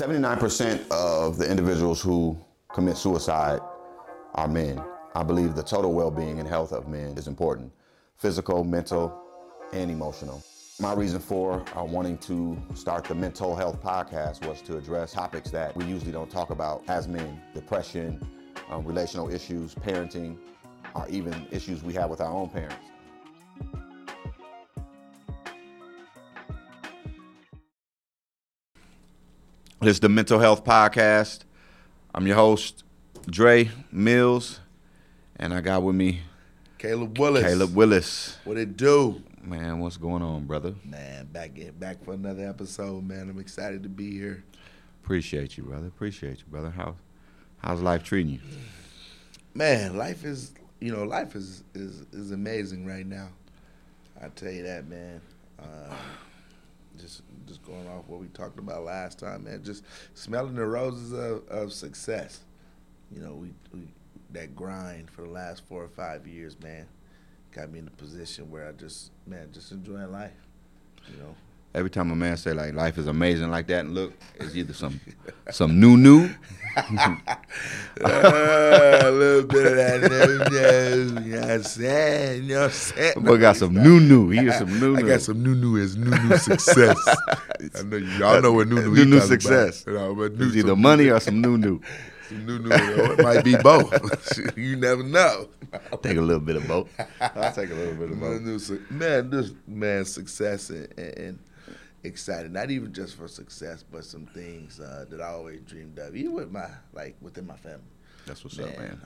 79% of the individuals who commit suicide are men. I believe the total well-being and health of men is important, physical, mental, and emotional. My reason for wanting to start the Mental Health Podcast was to address topics that we usually don't talk about as men: depression, relational issues, parenting, or even issues we have with our own parents. This is the Mental Health Podcast. I'm your host, Dre Mills, and I got with me Caleb Willis. What it do? Man, what's going on, brother? Man, back for another episode, man. I'm excited to be here. Appreciate you, brother. How's life treating you? Man, life is amazing right now. I tell you that, man. Just going off what we talked about last time, man. Just smelling the roses of success. You know, we that grind for the last 4 or 5 years, man, got me in a position where I just enjoying life. You know, every time a man say like life is amazing like that, and look, it's either some new. A little bit of that. You know what I'm saying? But got some new. He is some new. I got some new as new success. I know y'all know what new is. New success. It's either money or some new. Some new. It might be both. You never know. Take a little bit of both. Man, success and excited, not even just for success, but some things that I always dreamed of, even with within my family. That's what's up, man.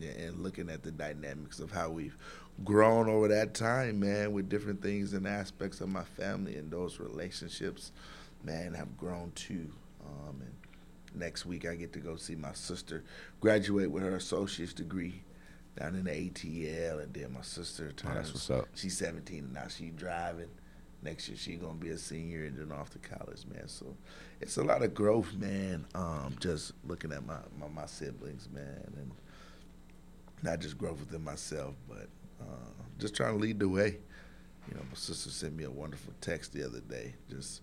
And looking at the dynamics of how we've grown over that time, man, with different things and aspects of my family and those relationships, man, have grown too. And next week I get to go see my sister graduate with her associate's degree down in the ATL, and then my sister turns. Oh, that's what's up. She's 17 and now she's driving. Next year she's gonna be a senior and then off to college, man. So it's a lot of growth, man. Just looking at my siblings, man, and not just growth within myself, but just trying to lead the way. You know, my sister sent me a wonderful text the other day, just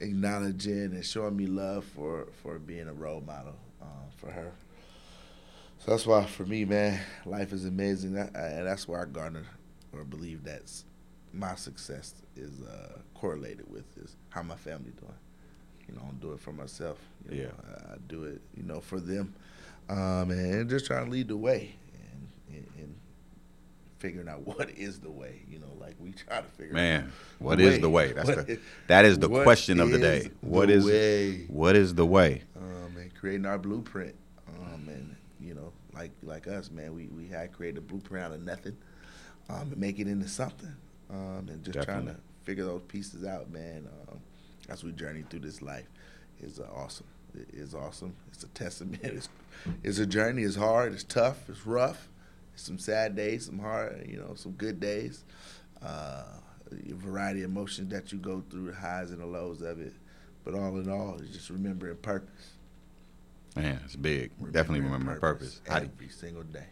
acknowledging and showing me love for being a role model for her. So that's why, for me, man, life is amazing, and that's why I garner or believe that my success is correlated with is how my family doing. You know, I don't do it for myself. You know, yeah, I do it, you know, for them, and just trying to lead the way and figuring out what is the way. You know, like we try to figure out. Man, what is the way? That is the question of the day. What is the way? And creating our blueprint, and you know, like us, man, we had created a blueprint out of nothing, and make it into something, and just trying to figure those pieces out, man. As we journey through this life, is awesome. It's awesome. It's a testament. It's a journey. It's hard. It's tough. It's rough. It's some sad days, some hard, you know, some good days. A variety of emotions that you go through, the highs and the lows of it. But all in all, it's just remembering purpose. Man, it's big. Definitely remembering purpose. Every single day.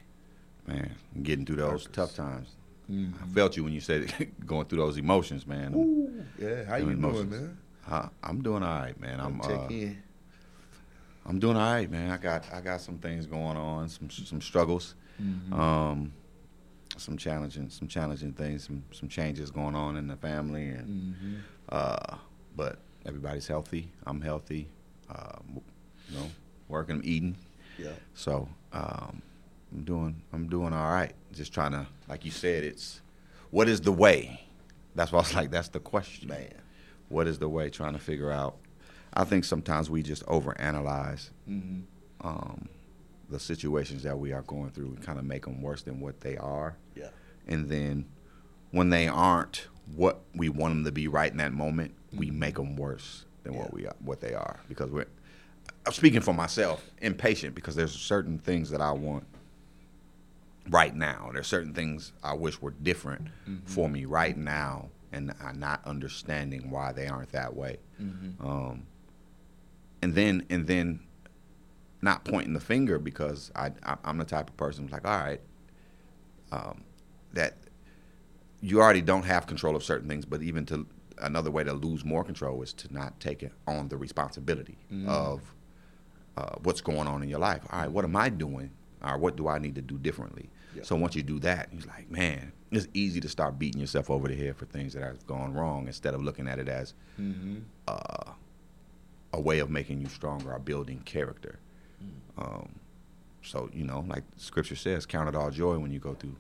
Man, getting through those tough times. Mm-hmm. I felt you when you said it, going through those emotions, man. Ooh, yeah, how you doing, man? I'm doing all right, man. I'm doing all right, man. I got some things going on, some struggles, mm-hmm. some challenging things, some changes going on in the family, and mm-hmm. But everybody's healthy. I'm healthy. You know, working, eating. Yeah. So I'm doing all right. Just trying to, like you said, it's what is the way? That's why I was like, that's the question, man. What is the way? Trying to figure out. I think sometimes we just overanalyze mm-hmm. The situations that we are going through and kind of make them worse than what they are. Yeah. And then when they aren't what we want them to be right in that moment, mm-hmm. we make them worse than what they are, because we're. I'm speaking for myself, impatient, because there's certain things that I want right now. There's certain things I wish were different mm-hmm. for me right now, and I'm not understanding why they aren't that way. Mm-hmm. And then not pointing the finger, because I'm the type of person who's like, all right, that you already don't have control of certain things, but even to another way to lose more control is to not take on the responsibility of what's going on in your life. All right, what am I doing? All right, what do I need to do differently? Yeah. So once you do that, you're like, man, it's easy to start beating yourself over the head for things that have gone wrong instead of looking at it as a way of making you stronger or building character. So, you know, like Scripture says, count it all joy when you go through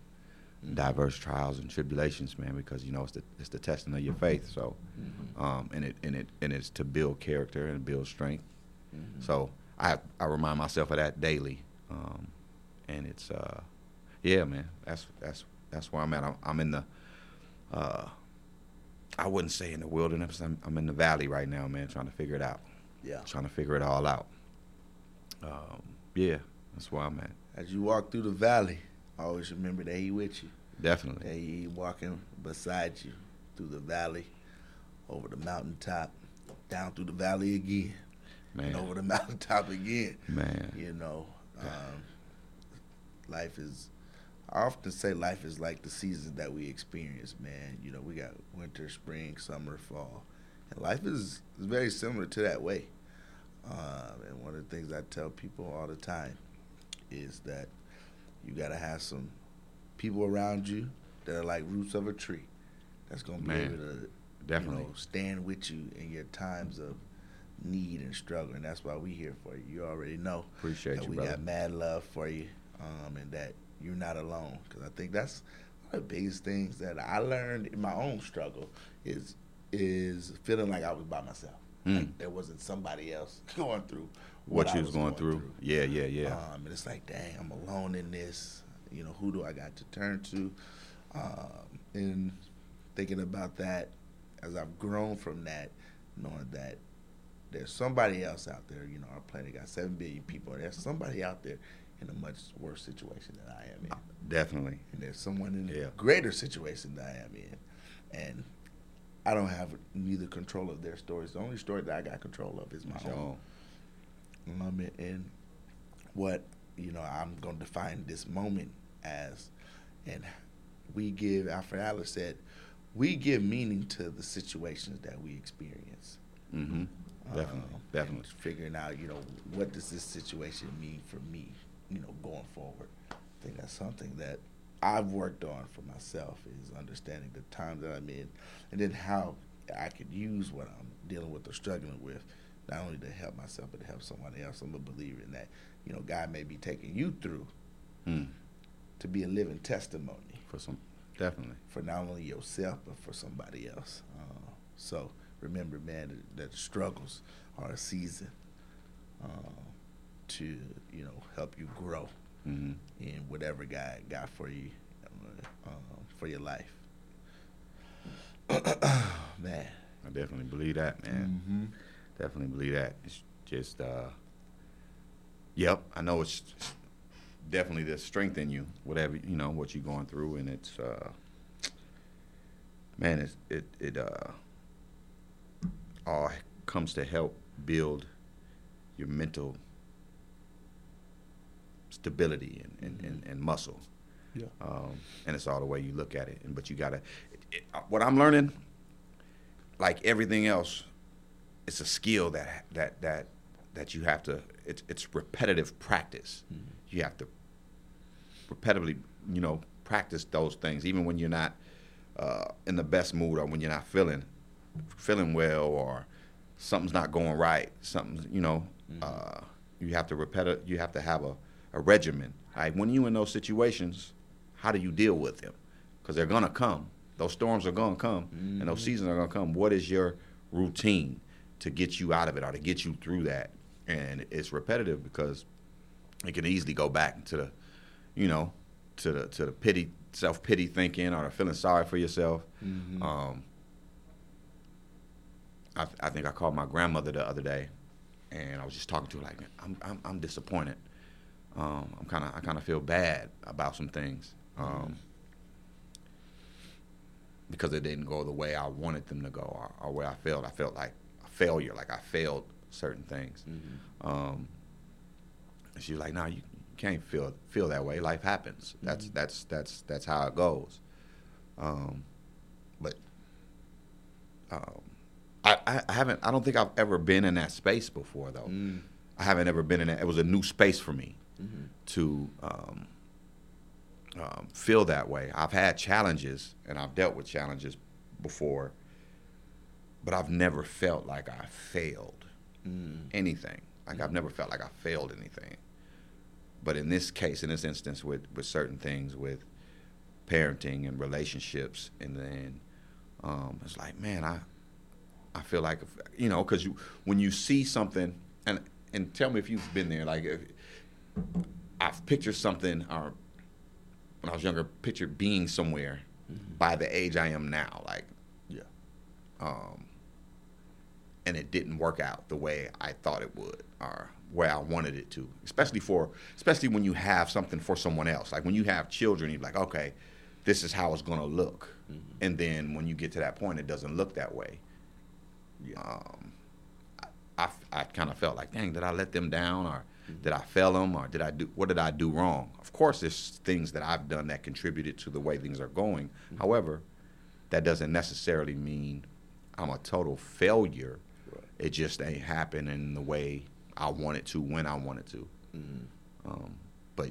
diverse trials and tribulations, man, because, you know, it's the testing of your faith. So, and it's to build character and build strength. So I remind myself of that daily. And it's, yeah, man, that's where I'm at. I'm in the, I wouldn't say in the wilderness. I'm in the valley right now, man, trying to figure it out. Yeah. Trying to figure it all out. Yeah, that's where I'm at. As you walk through the valley, always remember that he with you. Definitely. That he walking beside you through the valley, over the mountaintop, down through the valley again. Man. And over the mountaintop again. Man. You know, life is, I often say life is like the seasons that we experience, man. You know, we got winter, spring, summer, fall. And life is very similar to that way. And one of the things I tell people all the time is that you got to have some people around you that are like roots of a tree that's going to be able to stand with you in your times of need and struggle. And that's why we here for you. You already know. Appreciate that you, brother. We got mad love for you, and that you're not alone. Because I think that's one of the biggest things that I learned in my own struggle is feeling like I was by myself. Like there wasn't somebody else going through what you was going through. Yeah. And it's like, dang, I'm alone in this. You know, who do I got to turn to? And thinking about that, as I've grown from that, knowing that there's somebody else out there. You know, our planet got 7 billion people. There's somebody out there in a much worse situation than I am in. Definitely. And there's someone in a greater situation than I am in. And I don't have neither control of their stories. The only story that I got control of is my own. And what, you know, I'm going to define this moment as, and we give, Alfred Adler said, we give meaning to the situations that we experience. Definitely. And figuring out, you know, what does this situation mean for me, you know, going forward. I think that's something that I've worked on for myself, is understanding the time that I'm in and then how I could use what I'm dealing with or struggling with, not only to help myself, but to help someone else. I'm a believer in that. You know, God may be taking you through to be a living testimony. For not only yourself, but for somebody else. So remember, man, that struggles are a season to, you know, help you grow. And whatever God got for you, for your life. Man. I definitely believe that, man. Definitely believe that. It's just, I know it's definitely the strength in you, whatever, you know, what you're going through. And it's, man, it all comes to help build your mental stability and muscle, and it's all the way you look at it. And but you gotta, what I'm learning, like everything else, it's a skill that you have to. It's repetitive practice. You have to repetitively, you know, practice those things, even when you're not in the best mood or when you're not feeling well or something's not going right. Something's, you know, you have to repetitive. You have to have a regimen. Right? When you're in those situations, how do you deal with them? Because they're going to come. Those storms are going to come, and those seasons are going to come. What is your routine to get you out of it or to get you through that? And it's repetitive because it can easily go back to the, you know, to the pity, self-pity thinking or feeling sorry for yourself. I think I called my grandmother the other day, and I was just talking to her like, I'm disappointed. I kind of feel bad about some things because it didn't go the way I wanted them to go, or where I felt. I felt like a failure, like I failed certain things. And she was like, "No, you can't feel that way. Life happens. That's how it goes." But I don't think I've ever been in that space before, though. Mm. I haven't ever been in that. It was a new space for me to feel that way. I've had challenges, and I've dealt with challenges before, but I've never felt like I failed anything. Like, I've never felt like I failed anything. But in this case, in this instance, with certain things, with parenting and relationships, and then it's like, man, I feel like, you know, because when you see something, and tell me if you've been there, like, if, I've pictured something, or when I was younger, pictured being somewhere by the age I am now, like, and it didn't work out the way I thought it would, or where I wanted it to, especially when you have something for someone else. Like, when you have children, you're like, okay, this is how it's going to look. And then when you get to that point, it doesn't look that way. Yeah. I kind of felt like, dang, did I let them down, or did I fail them, or what did I do wrong? Of course, there's things that I've done that contributed to the way things are going. However, that doesn't necessarily mean I'm a total failure. Right. It just ain't happening in the way I wanted to, when I wanted to. But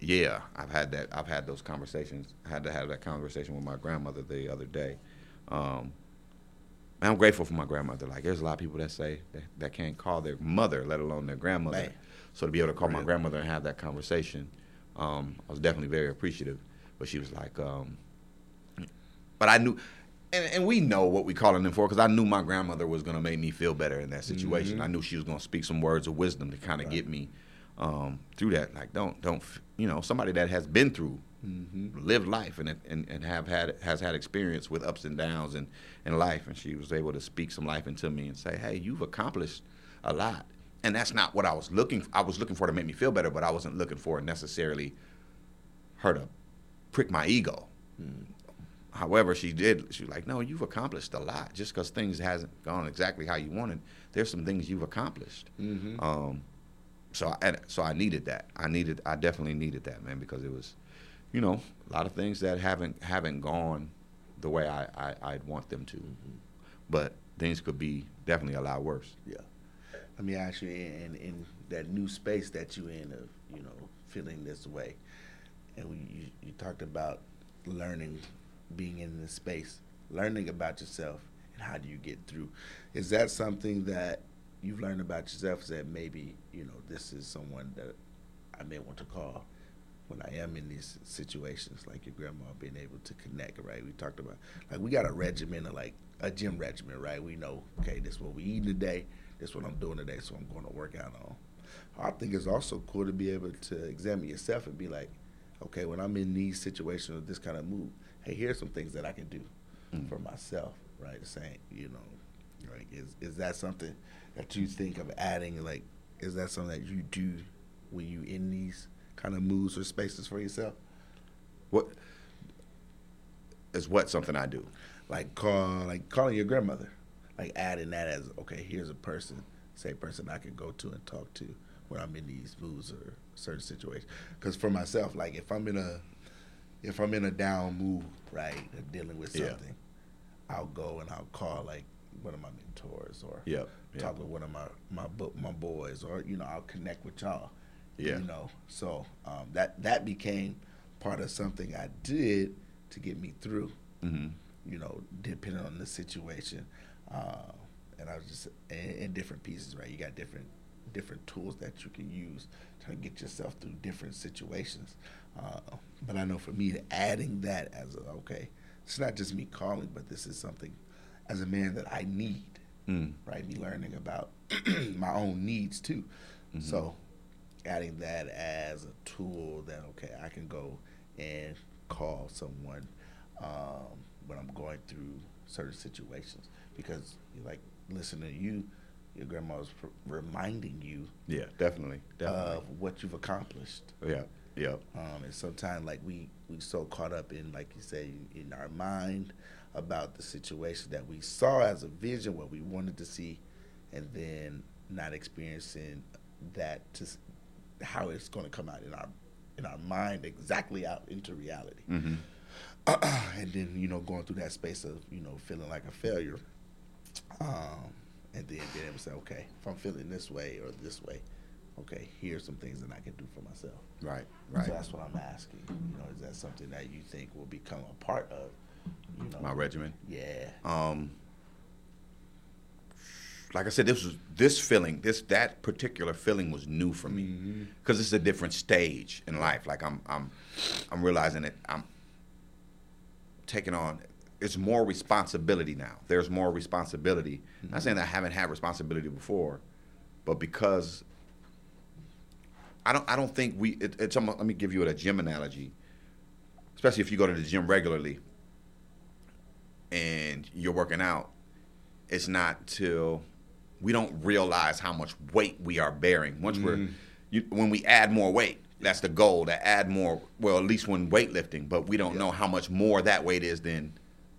yeah, I've had those conversations. I had to have that conversation with my grandmother the other day. And I'm grateful for my grandmother. Like, there's a lot of people that say that can't call their mother, let alone their grandmother. Man. So to be able to call my grandmother and have that conversation, I was definitely very appreciative. But she was like, but I knew, and we know what we calling them for, because I knew my grandmother was going to make me feel better in that situation. I knew she was going to speak some words of wisdom to kind of get me through that. Like, don't, you know, somebody that has been through, lived life, and has had experience with ups and downs in life, and she was able to speak some life into me and say, hey, you've accomplished a lot. And that's not what I was looking for. I was looking for to make me feel better, but I wasn't looking for necessarily her to prick my ego. However, she did. She was like, no, you've accomplished a lot. Just because things hasn't gone exactly how you wanted, there's some things you've accomplished. So I needed that. I definitely needed that, man, because it was, you know, a lot of things that haven't gone the way I'd want them to. But things could be definitely a lot worse. Yeah. Let me ask you, in that new space that you in of, you know, feeling this way, and you talked about learning, being in this space, learning about yourself, and how do you get through? Is that something that you've learned about yourself, is that maybe, you know, this is someone that I may want to call when I am in these situations, like your grandma being able to connect, right? We talked about, like, we got a regimen, like a gym regimen, right? We know, okay, this is what we eating today, this is what I'm doing today, so I'm going to work out on. I think it's also cool to be able to examine yourself and be like, okay, when I'm in these situations with this kind of mood, hey, here's some things that I can do for myself, right? Saying, you know, like, is that something that you think of adding? Like, is that something that you do when you in these kind of moods or spaces for yourself? What is what something I do? Like calling your grandmother, like adding that as, okay, here's a person, say person I can go to and talk to when I'm in these moods or certain situations. Because for myself, like if I'm in a down mood, right, or dealing with something, I'll go and I'll call like one of my mentors or talk with one of my boys, or, you know, I'll connect with y'all. Yeah. You know, so that became part of something I did to get me through. You know, depending on the situation, and I was just in different pieces, right? You got different tools that you can use to get yourself through different situations. But I know for me, adding that as okay, it's not just me calling, but this is something as a man that I need, right? Me learning about my own needs too. So adding that as a tool that, okay, I can go and call someone when I'm going through certain situations. Because, like, listening to you, your grandma's reminding you definitely of what you've accomplished. And sometimes, like, we so caught up in, like you say, in our mind about the situation that we saw as a vision, what we wanted to see, and then not experiencing that to how it's going to come out in our mind exactly out into reality. And then, you know, going through that space of, you know, feeling like a failure And then being able to say, okay, if I'm feeling this way or this way, okay, here's some things that I can do for myself. Right, right. So that's what I'm asking. You know, is that something that you think will become a part of, you know, my regimen? Yeah. Like I said, this particular feeling was new for me, because it's a different stage in life. Like I'm realizing that I'm taking on, it's more responsibility now. There's more responsibility. Mm-hmm. I'm not saying that I haven't had responsibility before, but because I don't think let me give you a gym analogy, especially if you go to the gym regularly and you're working out. It's not till we don't realize how much weight we are bearing. Once when we add more weight, that's the goal, to add more, well, at least when weightlifting, but we don't know how much more that weight is than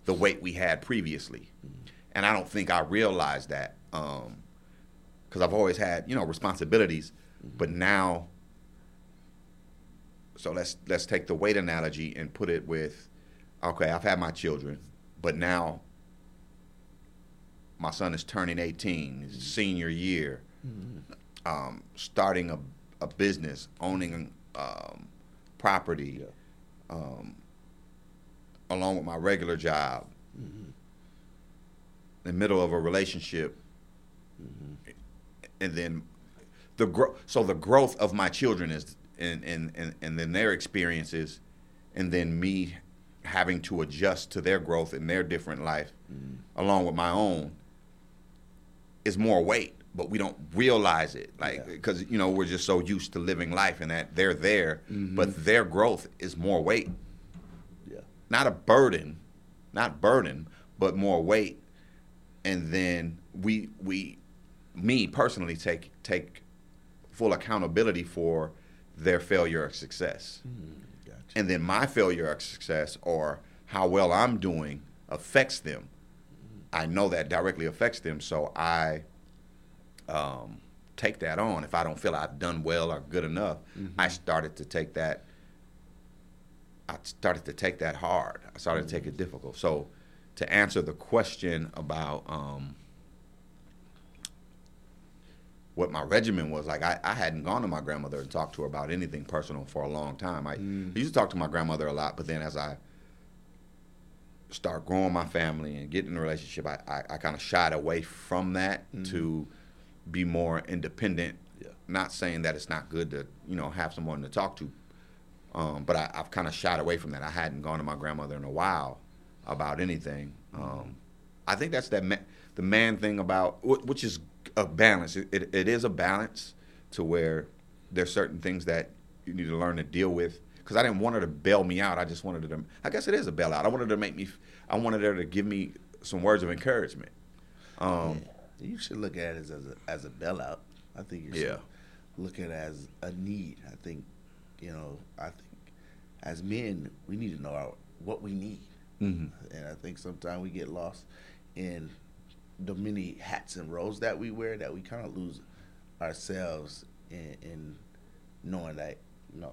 the weight we had previously. Mm-hmm. And I don't think I realized that, because I've always had, you know, responsibilities, but now, so let's take the weight analogy and put it with, okay, I've had my children, but now my son is turning 18, his senior year, starting a business, owning property, along with my regular job, in the middle of a relationship, and then the growth of my children is, and then their experiences, and then me having to adjust to their growth in their different life, along with my own. It's more weight, but we don't realize it, like, because you know, we're just so used to living life and that they're there, but their growth is more weight. Yeah, not burden, but more weight. And then me personally take full accountability for their failure or success, gotcha. And then my failure or success, or how well I'm doing, affects them. I know that directly affects them, so I take that on. If I don't feel I've done well or good enough, I started to take that hard. I started to take it difficult. So to answer the question about what my regimen was, like I hadn't gone to my grandmother and talked to her about anything personal for a long time. I used to talk to my grandmother a lot, but then as I start growing my family and getting in a relationship, I kind of shied away from that to be more independent. Yeah. Not saying that it's not good to, you know, have someone to talk to, but I've kind of shied away from that. I hadn't gone to my grandmother in a while about anything. I think that's the man thing about, which is a balance. It is a balance to where there's certain things that you need to learn to deal with. Because I didn't want her to bail me out. I just wanted her to, I guess it is a bailout. I wanted her to give me some words of encouragement. Yeah. You should look at it as a bailout. I think you should look at it as a need. I think, you know, as men, we need to know what we need. Mm-hmm. And I think sometimes we get lost in the many hats and roles that we wear, that we kind of lose ourselves in knowing that, you know,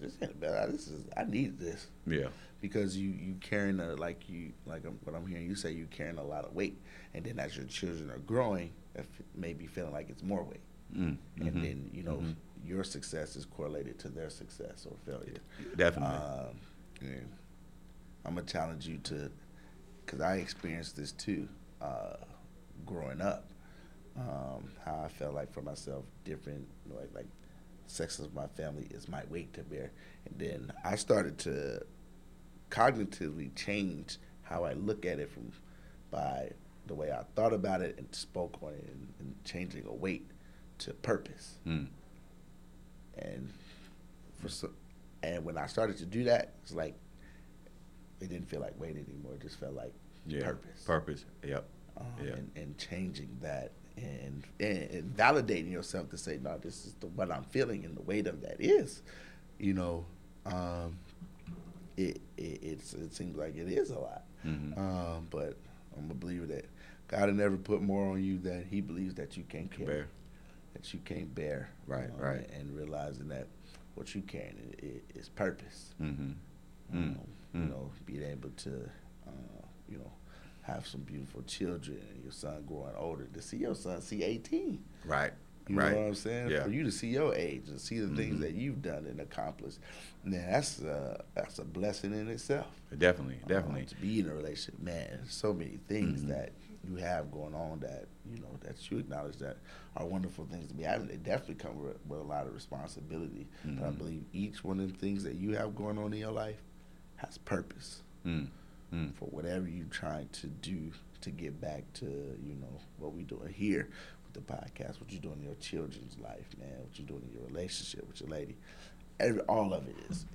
this ain't bad. I need this. Yeah. Because you carrying what I'm hearing you say, you carrying a lot of weight, and then as your children are growing, maybe feeling like it's more weight, and then you know your success is correlated to their success or failure. Definitely. I'm gonna challenge you to, because I experienced this too, growing up, how I felt like for myself, different like sex of my family is my weight to bear. And then I started to cognitively change how I look at it by the way I thought about it and spoke on it, and changing a weight to purpose. And when I started to do that, it's like it didn't feel like weight anymore. It just felt like purpose. Purpose, yep. And changing that. And validating yourself to say, no, this is what I'm feeling, and the weight of that is, you know, it seems like it is a lot. But I'm a believer that God will never put more on you than He believes that you can't carry, that you can't bear. Right, right. And realizing that what you carrying is purpose. You know, being able to, you know, have some beautiful children and your son growing older, to see your son see 18. Right. You know what I'm saying? Yeah. For you to see your age and see the things that you've done and accomplished, man, that's a blessing in itself. Definitely. To be in a relationship, man, so many things that you have going on that, you know, that you acknowledge that are wonderful things to be. I mean, they definitely come with a lot of responsibility. But I believe each one of the things that you have going on in your life has purpose for whatever you're trying to do to get back to, you know, what we're doing here. The podcast, what you doing in your children's life, man, what you doing in your relationship with your lady, all of it is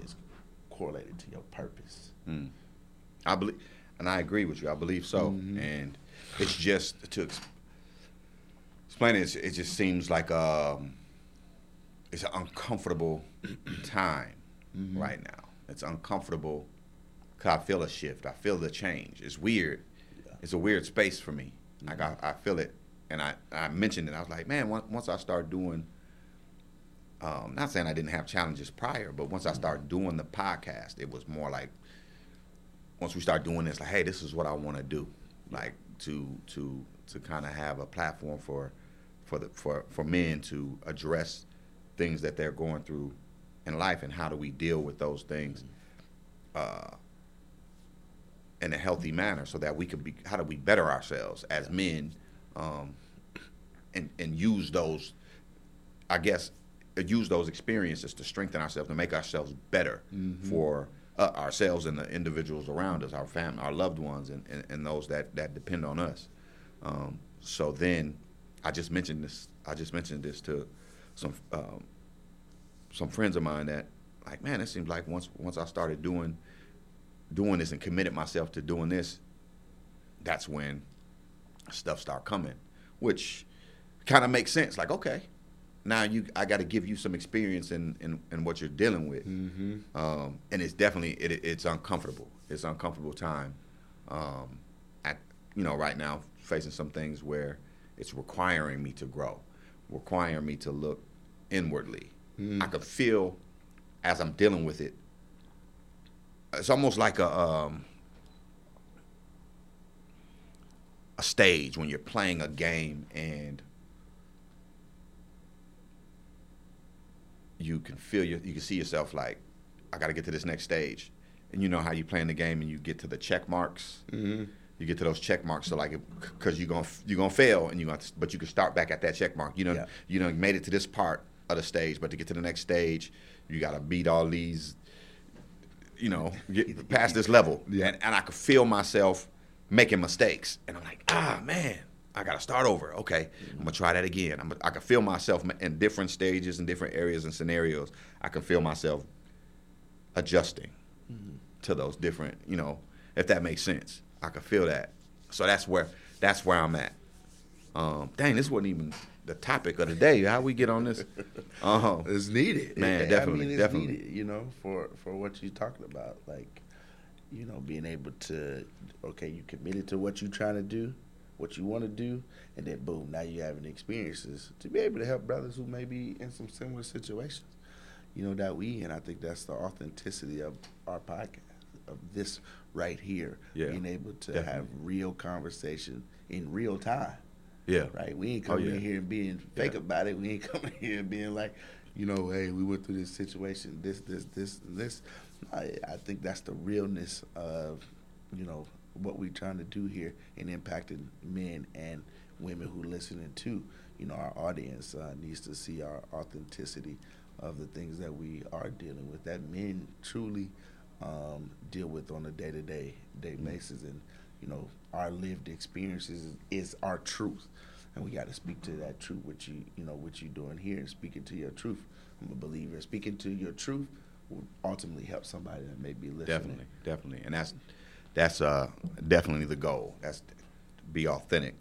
correlated to your purpose. I believe, and I agree with you. I believe so, and it's just to explain it. It just seems like it's an uncomfortable time right now. It's uncomfortable because I feel a shift. I feel the change. It's weird. Yeah. It's a weird space for me. Like I feel it. And I mentioned it. I was like, man, once I start doing, not saying I didn't have challenges prior, but once I start doing the podcast, it was more like, once we start doing this, like, hey, this is what I want to do, like to kind of have a platform for men to address things that they're going through in life, and how do we deal with those things in a healthy manner, so that we could be, how do we better ourselves as men? And use those, I guess, use those experiences to strengthen ourselves, to make ourselves better for ourselves and the individuals around us, our family, our loved ones, and those that depend on us. So then, I just mentioned this to some friends of mine that, like, man, it seems like once I started doing this and committed myself to doing this, that's when stuff start coming, which kind of makes sense. Like, okay, now I got to give you some experience in what you're dealing with, and it's definitely it's uncomfortable. It's an uncomfortable time, right now, facing some things where it's requiring me to grow, requiring me to look inwardly. I could feel as I'm dealing with it. It's almost like a stage when you're playing a game and you can feel you can see yourself like, I got to get to this next stage. And you know how you're playing the game and you get to the check marks. You get to those check marks, so like, because you're gonna fail and but you can start back at that check mark. You made it to this part of the stage, but to get to the next stage, you got to beat all these, get past this level. Yeah. And I could feel myself making mistakes, and I'm like, man, I gotta start over. Okay, I'm gonna try that again. I can feel myself in different stages and different areas and scenarios. I can feel myself adjusting to those different, if that makes sense. I can feel that. So that's where I'm at. Dang, this wasn't even the topic of the day. How we get on this? It's needed, man. Definitely needed, for what you're talking about, like. Being able to, you committed to what you're trying to do, what you want to do, and then boom, now you're having experiences to be able to help brothers who may be in some similar situations, that we, and I think that's the authenticity of our podcast, of this right here, being able to have real conversation in real time. Yeah. Right? We ain't coming in here and being fake about it. We ain't coming here and being like, hey, we went through this situation, this. I think that's the realness of, what we're trying to do here and impacting men and women who listening to. Our audience needs to see our authenticity of the things that we are dealing with, that men truly deal with on a day-to-day basis. And, our lived experiences is our truth. And we got to speak to that truth, what you're doing here, and speaking to your truth. I'm a believer. Speaking to your truth will ultimately help somebody that may be listening. Definitely, and that's definitely the goal. That's to be authentic.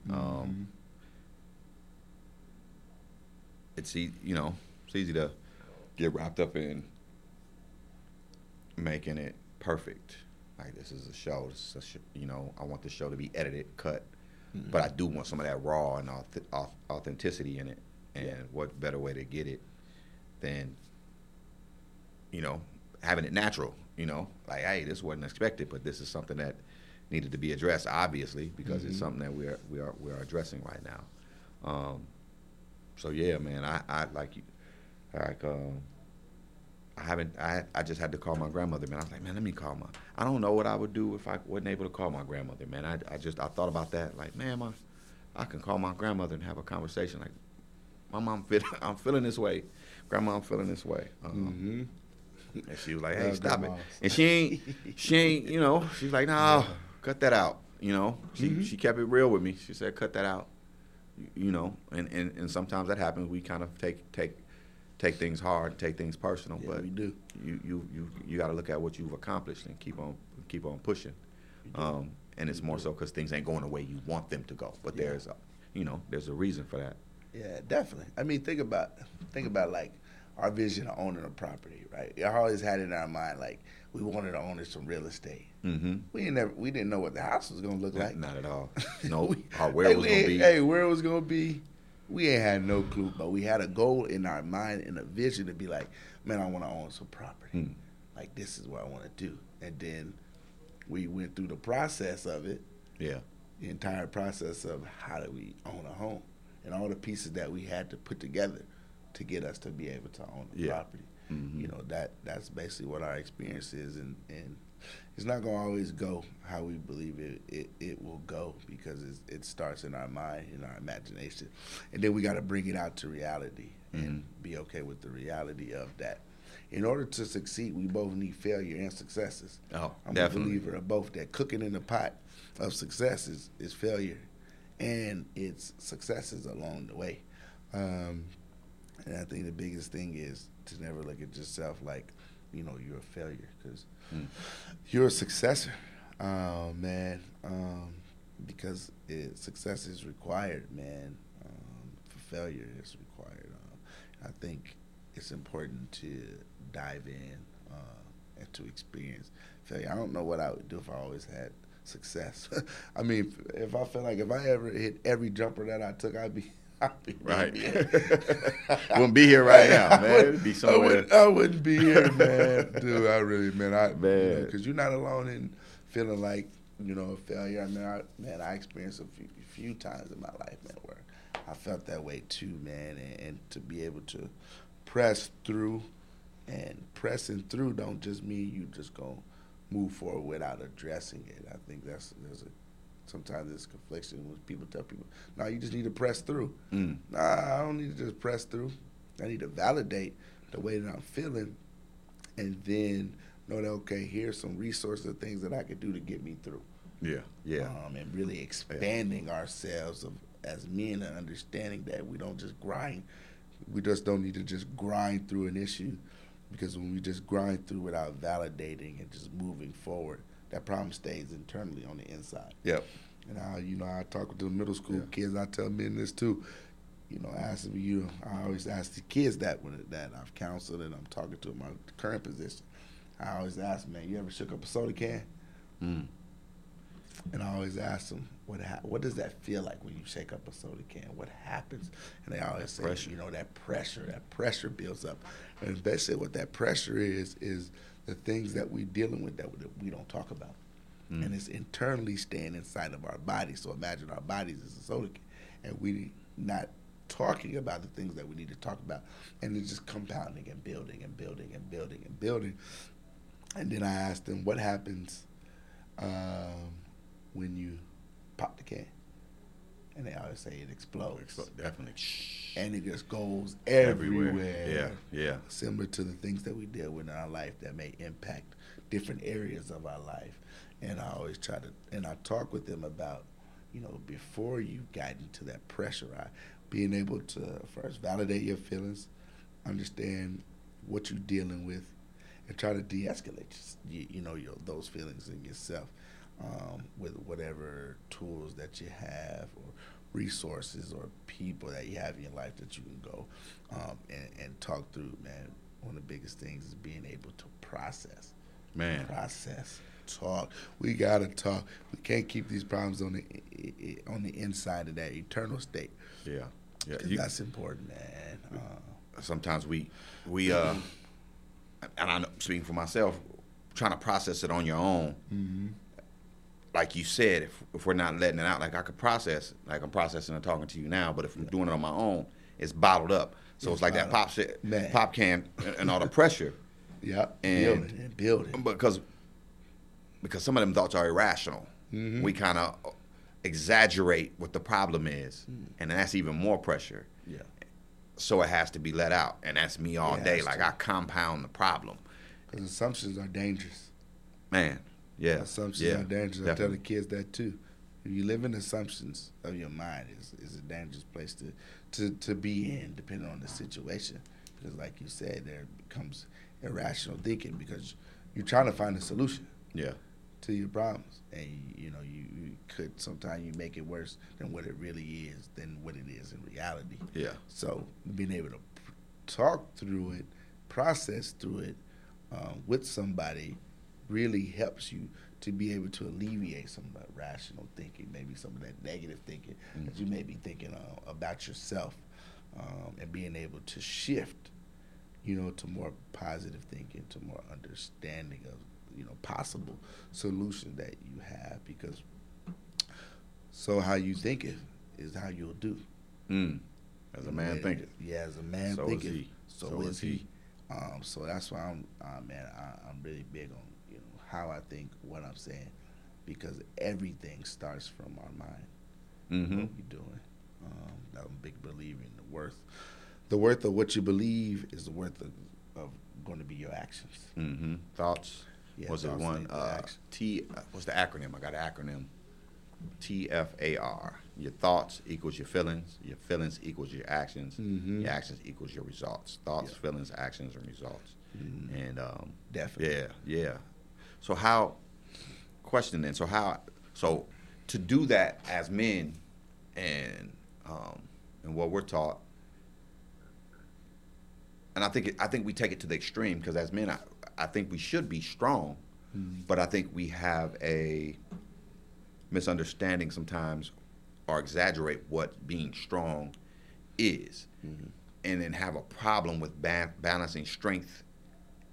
It's it's easy to get wrapped up in making it perfect. Like, this is a show. I want the show to be edited, cut, but I do want some of that raw and authenticity in it. And what better way to get it than having it natural, like, hey, this wasn't expected, but this is something that needed to be addressed, obviously, because it's something that we are addressing right now. So yeah, man, I just had to call my grandmother, man. I was like, man, let me call my, I don't know what I would do if I wasn't able to call my grandmother, man. I thought about that, like, man, I can call my grandmother and have a conversation, like, Mom, I'm feeling this way. Grandma, I'm feeling this way. And she was like, hey, stop it. And she ain't, you know, she's like, no, cut that out, you know. She kept it real with me. She said, cut that out, you know. And sometimes that happens. We kind of take things hard, take things personal. Yeah, but we do. You got to look at what you've accomplished and keep on pushing. And it's more so because things ain't going the way you want them to go. But there's a reason for that. Yeah, definitely. I mean, think about like our vision of owning a property, right? I always had it in our mind like we wanted to own some real estate. Mm-hmm. We didn't know what the house was gonna look like. Not at all. No, where it was gonna be. Hey, where it was gonna be, we ain't had no clue. But we had a goal in our mind and a vision to be like, man, I want to own some property. Mm. Like this is what I want to do. And then we went through the process of it. Yeah. The entire process of how do we own a home. And all the pieces that we had to put together to get us to be able to own the property. Mm-hmm. You know, that's basically what our experience is. And it's not going to always go how we believe it will go because it starts in our mind, in our imagination. And then we got to bring it out to reality and be okay with the reality of that. In order to succeed, we both need failure and successes. Oh, I'm definitely. A believer of both, that cooking in the pot of success is failure. And its successes along the way. And I think the biggest thing is to never look at yourself like, you know, you're a failure because you're a successor, man, because success is required, man, for failure is required. I think it's important to dive in and to experience failure. I don't know what I would do if I always had success. I mean, if I felt like if I ever hit every jumper that I took, I'd be right. Wouldn't be here right now, man. It'd be somewhere. I wouldn't be here, man. Dude, man, because you're not alone in feeling like, you know, a failure. I mean, I experienced a few times in my life, man, where I felt that way too, man, and to be able to press through, and pressing through don't just mean you just go move forward without addressing it. I think sometimes there's confliction when people tell people, no, you just need to press through. Mm. Nah, I don't need to just press through. I need to validate the way that I'm feeling and then know that, okay, here's some resources and things that I can do to get me through. Yeah, yeah. And really expanding ourselves as men and understanding that we don't just grind. We just don't need to just grind through an issue. Because when we just grind through without validating and just moving forward, that problem stays internally on the inside. Yep. And I talk to the middle school kids. I tell men this too. You know, I always ask the kids that I've counseled and I'm talking to in my current position. I always ask, man, you ever shook up a soda can? Mm. And I always ask them, what does that feel like when you shake up a soda can? What happens? And they always say, pressure. You know, that pressure builds up. And basically what that pressure is the things that we're dealing with that we don't talk about. Mm. And it's internally staying inside of our bodies. So imagine our bodies as a soda can. And we're not talking about the things that we need to talk about. And it's just compounding and building and building and building and building. And then I asked them, what happens when you pop the can? And they always say it explodes. Definitely. And it just goes everywhere. Yeah, similar to the things that we deal with in our life that may impact different areas of our life. And I always try to, and I talk with them about, you know, before you've gotten to that pressure, being able to first validate your feelings, understand what you're dealing with, and try to de-escalate, you know, those feelings in yourself. With whatever tools that you have or resources or people that you have in your life that you can go and talk through, man. One of the biggest things is being able to process. Man. Process. Talk. We got to talk. We can't keep these problems on the inside of that eternal state. Yeah. Yeah. That's important, man. Sometimes we and I know, speaking for myself, trying to process it on your own. Mm-hmm. like you said, if we're not letting it out, like I could process, like I'm processing and talking to you now, but if I'm doing it on my own, it's bottled up. So it's like that pop shit, pop can and all the pressure. Yeah, build it. Because some of them thoughts are irrational. Mm-hmm. We kind of exaggerate what the problem is, and that's even more pressure. Yeah. So it has to be let out, and that's me all day. Like, I compound the problem. Because assumptions are dangerous. Man, yeah. Assumptions are dangerous. Definitely. I tell the kids that, too. If you live in assumptions of your mind, is a dangerous place to be in, depending on the situation. Because like you said, there becomes irrational thinking because you're trying to find a solution. Yeah. To your problems, and you know you could sometimes you make it worse than what it really is, than what it is in reality. Yeah. So being able to talk through it, process through it with somebody, really helps you to be able to alleviate some of that rational thinking, maybe some of that negative thinking that you may be thinking about yourself, and being able to shift, you know, to more positive thinking, to more understanding of, you know, possible solution that you have, because so how you think it is how you'll do. As a man thinketh. Yeah, as a man thinketh, so is he. So that's why I'm really big on, you know, how I think, what I'm saying, because everything starts from our mind. What we're doing. I'm a big believer in the worth. The worth of what you believe is the worth of going to be your actions. Thoughts. Yeah, was it one? What's the acronym? I got an acronym. TFAR. Your thoughts equals your feelings. Your feelings equals your actions. Your actions equals your results. Thoughts, feelings, actions, and results. And definitely. Yeah. So how? Question then. So how? So to do that as men, and what we're taught, and I think we take it to the extreme because as men, I think we should be strong, but I think we have a misunderstanding sometimes or exaggerate what being strong is, and then have a problem with balancing strength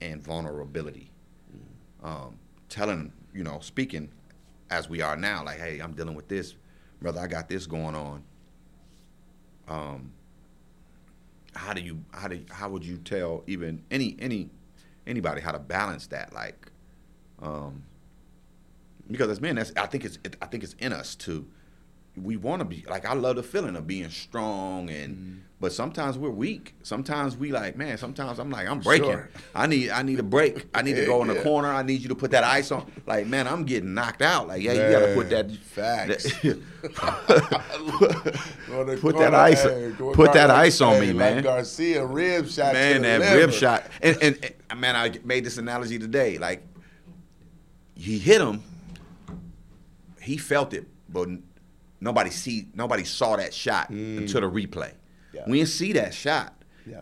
and vulnerability. Telling, you know, speaking as we are now, like, hey, I'm dealing with this, brother, I got this going on. How would you tell even anybody how to balance that, like, because as men, I think it's in us to, we want to be like, I love the feeling of being strong, and but sometimes we're weak. Sometimes we like, man, sometimes I'm like, I'm breaking. Sure. I need a break. I need to go in the corner. I need you to put that ice on. Like, man, I'm getting knocked out. Like, you gotta put that facts. Put that ice on me, man. Like Garcia rib shot. Man, rib shot. And man, I made this analogy today. Like, he hit him. He felt it, but nobody saw that shot until the replay. Yeah. We didn't see that shot,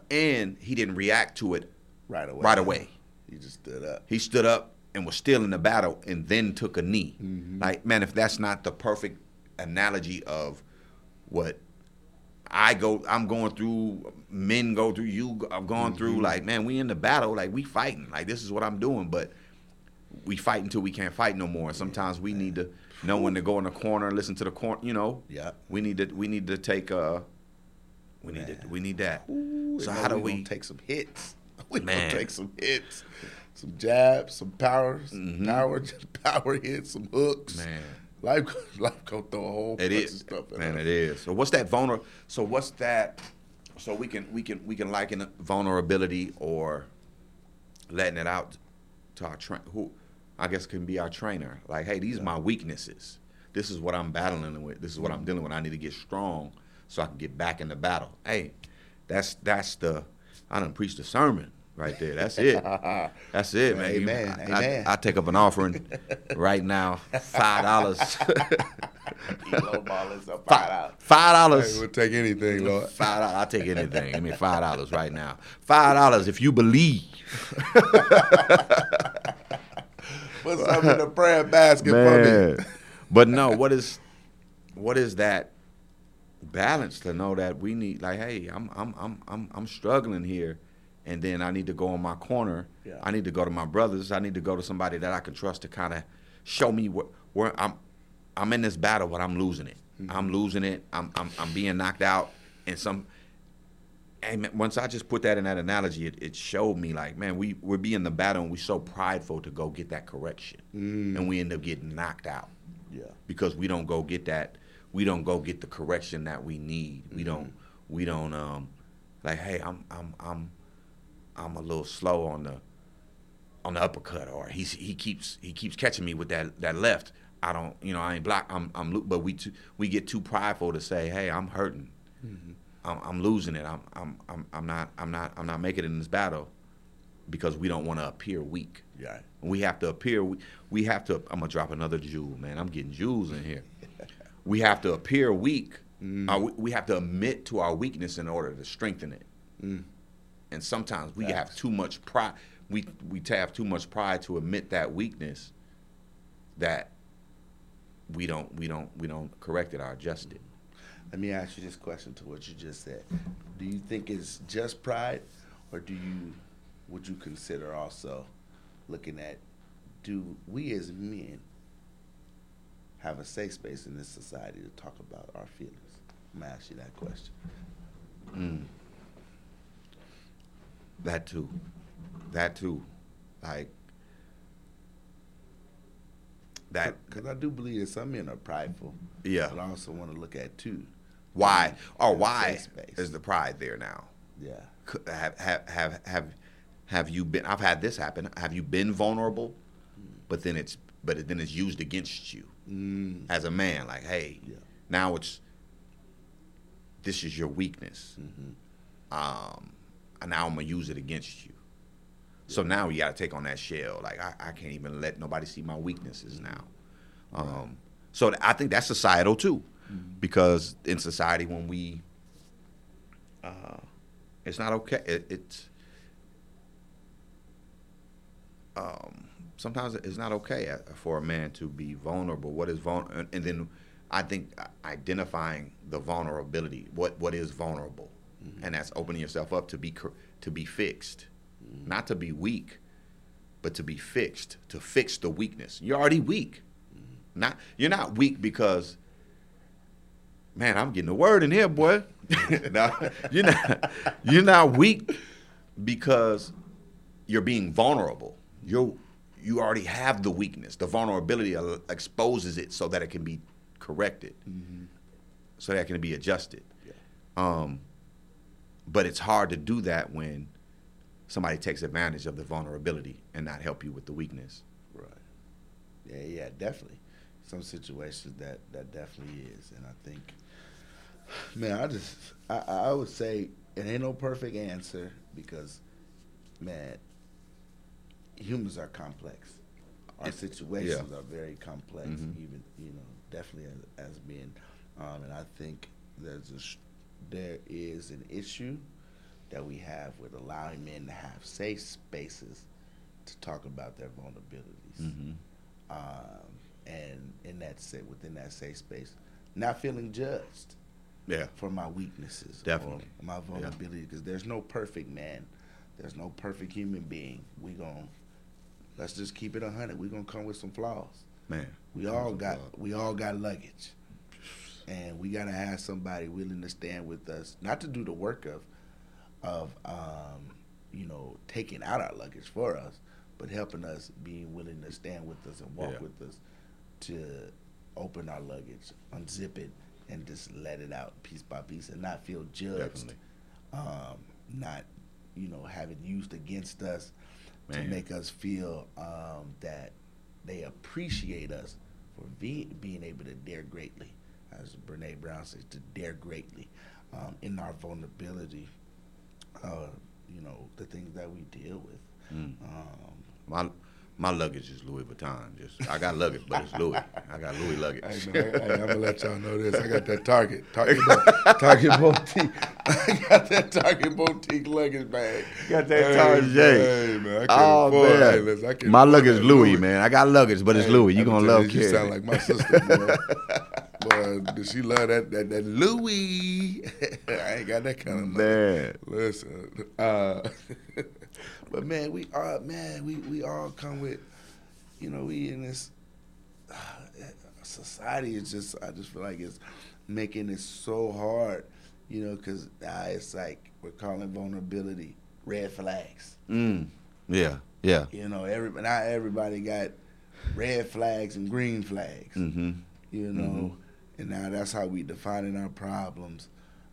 and he didn't react to it right away. He just stood up. He stood up and was still in the battle, and then took a knee. Like, man, if that's not the perfect analogy of what I'm going through, men go through, I've gone through. Like, man, we in the battle. Like, we fighting. Like, this is what I'm doing, but we fight until we can't fight no more. And sometimes we need to know when to go in the corner and listen to the corner. You know, we need to take a. We need that. Ooh, so how do we take some hits? We gonna take some hits, some jabs, some powers, power hits, some hooks. Man, life go through a whole bunch of stuff. Man, it is. So what's that vulnerable? So what's that? So we can liken vulnerability or letting it out to our who I guess can be our trainer. Like, hey, these are my weaknesses. This is what I'm battling with. This is what I'm dealing with. I need to get strong so I can get back in the battle. Hey, I done preached a sermon right there. That's it. That's it, man. Amen. I take up an offering right now, $5. $5. Hey, we'll take anything, Lord. $5. I'll take anything. I mean, $5 right now. $5 if you believe. Put something in the prayer basket for me. But no, what is that? Balance to know that we need, like, hey, I'm struggling here, and then I need to go in my corner. Yeah. I need to go to my brothers. I need to go to somebody that I can trust to kind of show me where I'm I'm in this battle, but I'm losing it. I'm losing it. I'm being knocked out. And once I just put that in that analogy, it showed me like, man, we're being the battle and we're so prideful to go get that correction. And we end up getting knocked out. Yeah. Because we don't go get that. We don't go get the correction that we need. We don't. We don't. Like, hey, I'm a little slow on the uppercut, or he keeps catching me with that left. I don't. You know, I ain't block. I'm. But we get too prideful to say, hey, I'm hurting. I'm losing it. I'm not making it in this battle, because we don't want to appear weak. Yeah. We have to appear. We have to. I'm gonna drop another jewel, man. I'm getting jewels in here. We have to appear weak. We have to admit to our weakness in order to strengthen it. And sometimes we have too much pride. We have too much pride to admit that weakness. That we don't correct it or adjust it. Let me ask you this question to what you just said. Do you think it's just pride, or would you consider also looking at, do we as men have a safe space in this society to talk about our feelings? I'm going to ask you that question. That too. Like, that. Because I do believe that some men are prideful. Yeah. But I also want to look at too. Why? Or why is the pride there now? Yeah. Have you been? I've had this happen. Have you been vulnerable? But then it's used against you as a man. Like, hey, now this is your weakness. And now I'm gonna use it against you. Yeah. So now you gotta take on that shell. Like, I can't even let nobody see my weaknesses now. Right. So I think that's societal too, because in society when we, it's not okay. Sometimes it's not okay for a man to be vulnerable. What is vulnerable? And then I think identifying the vulnerability, what is vulnerable, and that's opening yourself up to be fixed, not to be weak, but to be fixed, to fix the weakness. You're already weak. You're not weak because, man, I'm getting a word in here, boy. No, you're not weak because you're being vulnerable. You already have the weakness. The vulnerability exposes it so that it can be corrected, so that it can be adjusted. Yeah. But it's hard to do that when somebody takes advantage of the vulnerability and not help you with the weakness. Right. Yeah, definitely. Some situations that definitely is. And I think, man, I would say it ain't no perfect answer because, man, humans are complex. Our situations are very complex, even, definitely as men. And I think there is an issue that we have with allowing men to have safe spaces to talk about their vulnerabilities. And within that safe space, not feeling judged for my weaknesses, definitely, or my vulnerability, because there's no perfect man. There's no perfect human being. Let's just keep it 100. We're gonna come with some flaws. Man. We all got luggage. And we gotta have somebody willing to stand with us, not to do the work of taking out our luggage for us, but helping us, being willing to stand with us and walk with us to open our luggage, unzip it, and just let it out piece by piece and not feel judged. Not have it used against us. Man. To make us feel that they appreciate us for being able to dare greatly, as Brene Brown says, to dare greatly in our vulnerability, the things that we deal with. My luggage is Louis Vuitton. I got luggage, but it's Louis. I got Louis luggage. I'm going to let y'all know this. I got that Target Boutique. I got that Target Boutique luggage bag. Got that Target. Hey, man. I can't afford it. Hey, my luggage is Louis, man. I got luggage, but it's Louis. You're going to love Carrie. You sound like my sister, boy. Does she love that Louis? I ain't got that kind of luggage. Listen. But man, we all come with, we in this society is just, I just feel like it's making it so hard, you know, because it's like we're calling vulnerability red flags. Mm. Yeah, yeah. You know, not everybody got red flags and green flags, mm-hmm. you know, mm-hmm. and now that's how we defining our problems.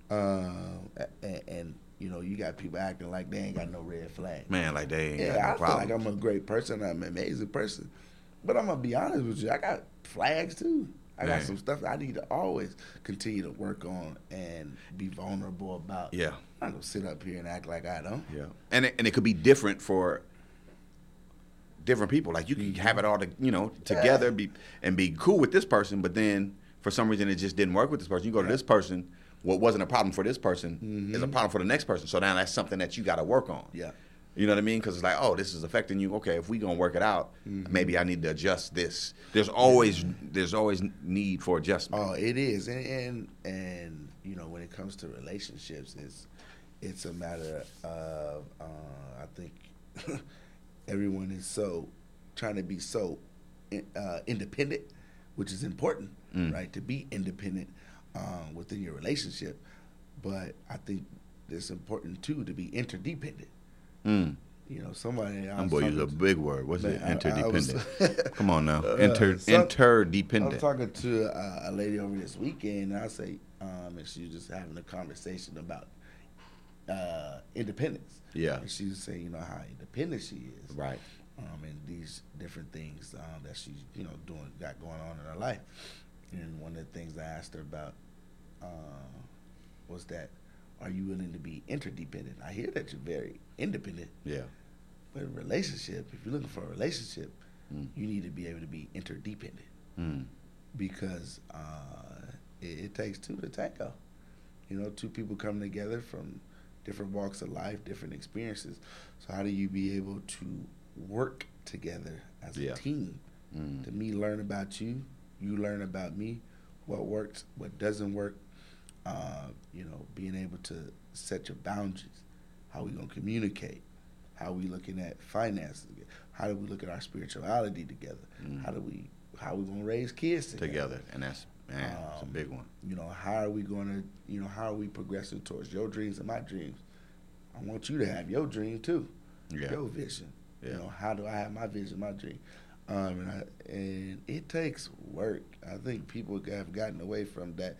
And you know, you got people acting like they ain't got no red flag. Man, like they ain't got no problem. I feel like I'm a great person. I'm an amazing person. But I'm going to be honest with you. I got flags, too. I got some stuff I need to always continue to work on and be vulnerable about. Yeah. I'm not going to sit up here and act like I don't. Yeah. And it could be different for different people. Like, you can have it all, together and be cool with this person, but then for some reason it just didn't work with this person. You go to this person. What wasn't a problem for this person mm-hmm. is a problem for the next person. So now that's something that you got to work on. Yeah, you know what I mean? Because it's like, oh, this is affecting you. Okay, if we gonna work it out, mm-hmm. maybe I need to adjust this. There's always need for adjustment. Oh, it is, and you know, when it comes to relationships, it's a matter of I think everyone is so trying to be so independent, which is important, right? To be independent. Within your relationship, but I think it's important too to be interdependent. Mm. You know, somebody. I'm going to use a big word. What's it? Interdependent. Come on now. Interdependent. I was talking to a lady over this weekend, and I say, and she was just having a conversation about independence. Yeah. And she was saying, you know, how independent she is. Right. And these different things that she's, you know, got going on in her life. And one of the things I asked her about was that, are you willing to be interdependent? I hear that you're very independent. Yeah. But in relationship, if you're looking for a relationship, you need to be able to be interdependent. Mm. Because it takes two to tango. You know, two people come together from different walks of life, different experiences. So how do you be able to work together as a team? Mm. To me, learn about you. You learn about me, what works, what doesn't work, you know, being able to set your boundaries, how we going to communicate, how we looking at finances, how do we look at our spirituality together, how we going to raise kids together. And that's a big one. You know, how are we progressing towards your dreams and my dreams? I want you to have your dream too, your vision. Yeah. You know, how do I have my vision, my dream? And it takes work. I think people have gotten away from that.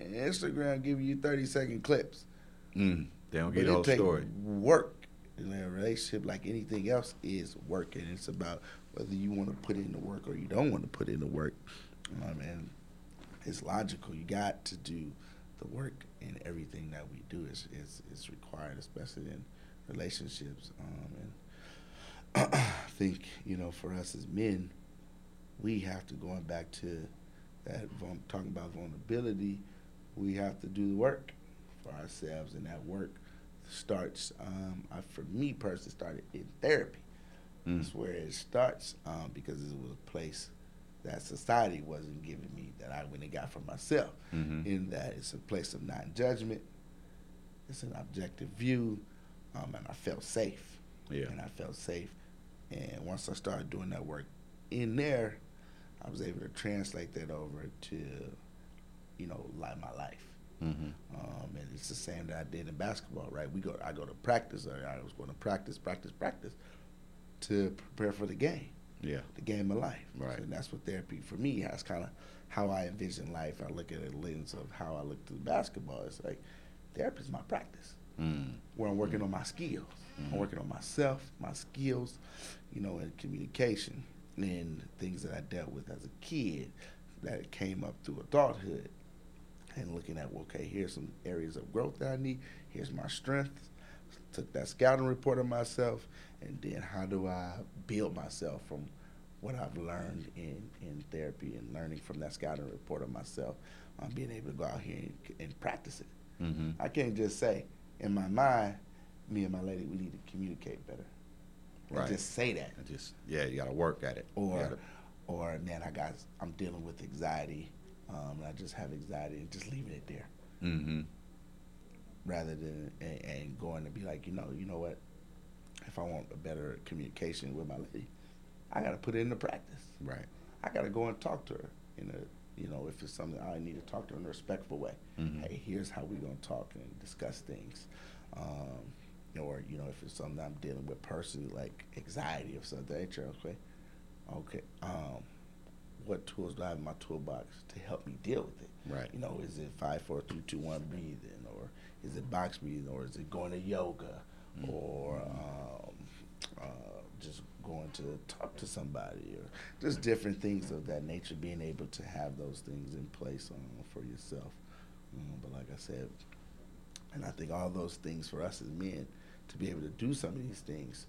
Instagram giving you 30-second clips. They don't get the whole story. Work in a relationship, like anything else, is work, and it's about whether you want to put in the work or you don't want to put in the work. And it's logical. You got to do the work, and everything that we do is required, especially in relationships. And I think, you know, for us as men, we have to, going back to that, talking about vulnerability, we have to do the work for ourselves, and that work starts, for me personally, started in therapy. That's where it starts, because it was a place that society wasn't giving me that I went and got for myself, in that it's a place of non-judgment, it's an objective view, and I felt safe. Yeah. And I felt safe. And once I started doing that work in there, I was able to translate that over to, you know, like my life. Mm-hmm. And it's the same that I did in basketball, right? I go to practice. I was going to practice to prepare for the game. Yeah. The game of life. Right. So, and that's what therapy for me has, kind of how I envision life. I look at a lens of how I look through basketball. It's like therapy is my practice. Mm. Where I'm working on my skills. Mm-hmm. I'm working on myself, my skills, you know, and communication and things that I dealt with as a kid that came up through adulthood, and looking at, okay, here's some areas of growth that I need. Here's my strengths. Took that scouting report on myself, and then how do I build myself from what I've learned in therapy and learning from that scouting report on myself. I'm being able to go out here and practice it. Mm-hmm. I can't just say, in my mind, me and my lady, we need to communicate better. Right. Just say that. You got to work at it. Or man, I'm dealing with anxiety, and I just have anxiety, and just leaving it there. Mm-hmm. Rather than and going to be like, you know what? If I want a better communication with my lady, I got to put it into practice. Right. I got to go and talk to her. If it's something I need to talk to her in a respectful way. Mm-hmm. Hey, here's how we're going to talk and discuss things. Or if it's something I'm dealing with personally, like anxiety or something, okay. What tools do I have in my toolbox to help me deal with it? Right. Is it 5, 4, 3, 2, 1 breathing, or is it box breathing, or is it going to yoga, mm-hmm. or just going to talk to somebody, or just different things of that nature. Being able to have those things in place for yourself. But like I said, and I think all those things for us as men to be able to do some of these things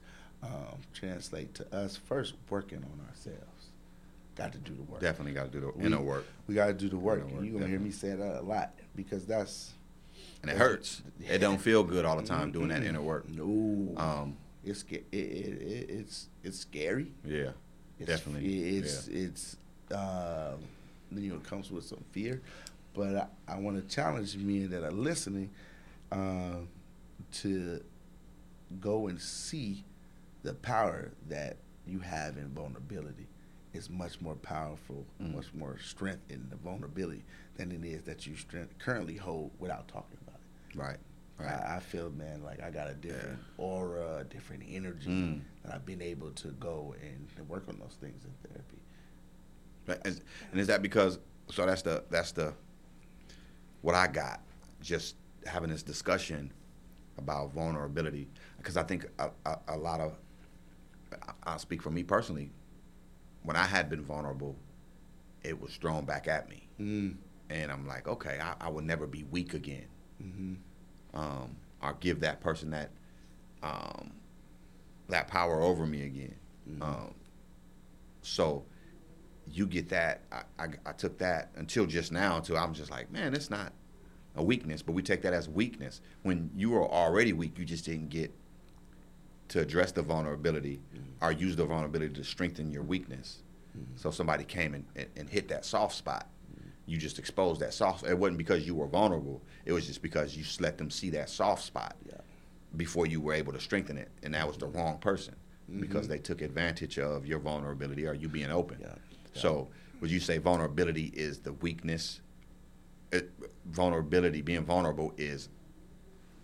translate to us first working on ourselves. Got to do the work. Definitely got to do the inner work. We got to do the work. You're going to hear me say that a lot because that's... And it hurts. Yeah. It don't feel good all the time doing that inner work. No. It's scary. Yeah, definitely. It comes with some fear. But I want to challenge men that are listening to go and see the power that you have in vulnerability. It's much more powerful, much more strength in the vulnerability than it is that you currently hold without talking about it. Right. I feel, man, like I got a different aura, a different energy, and I've been able to go and work on those things in therapy. Right. And is that because? So that's what I got, just having this discussion about vulnerability, because I think a lot of, I'll speak for me personally, when I had been vulnerable, it was thrown back at me. Mm. And I'm like, okay, I will never be weak again. Mm-hmm. Or give that person that that power over me again. Mm-hmm. So you get that. I took that until just now, until I'm just like, man, it's not a weakness, but we take that as weakness. When you are already weak, you just didn't get to address the vulnerability or use the vulnerability to strengthen your weakness. Mm-hmm. So somebody came and hit that soft spot. Mm-hmm. You just exposed that soft spot. It wasn't because you were vulnerable. It was just because you let them see that soft spot before you were able to strengthen it, and that was the wrong person because they took advantage of your vulnerability or you being open. Yeah. So would you say vulnerability is the weakness? Being vulnerable is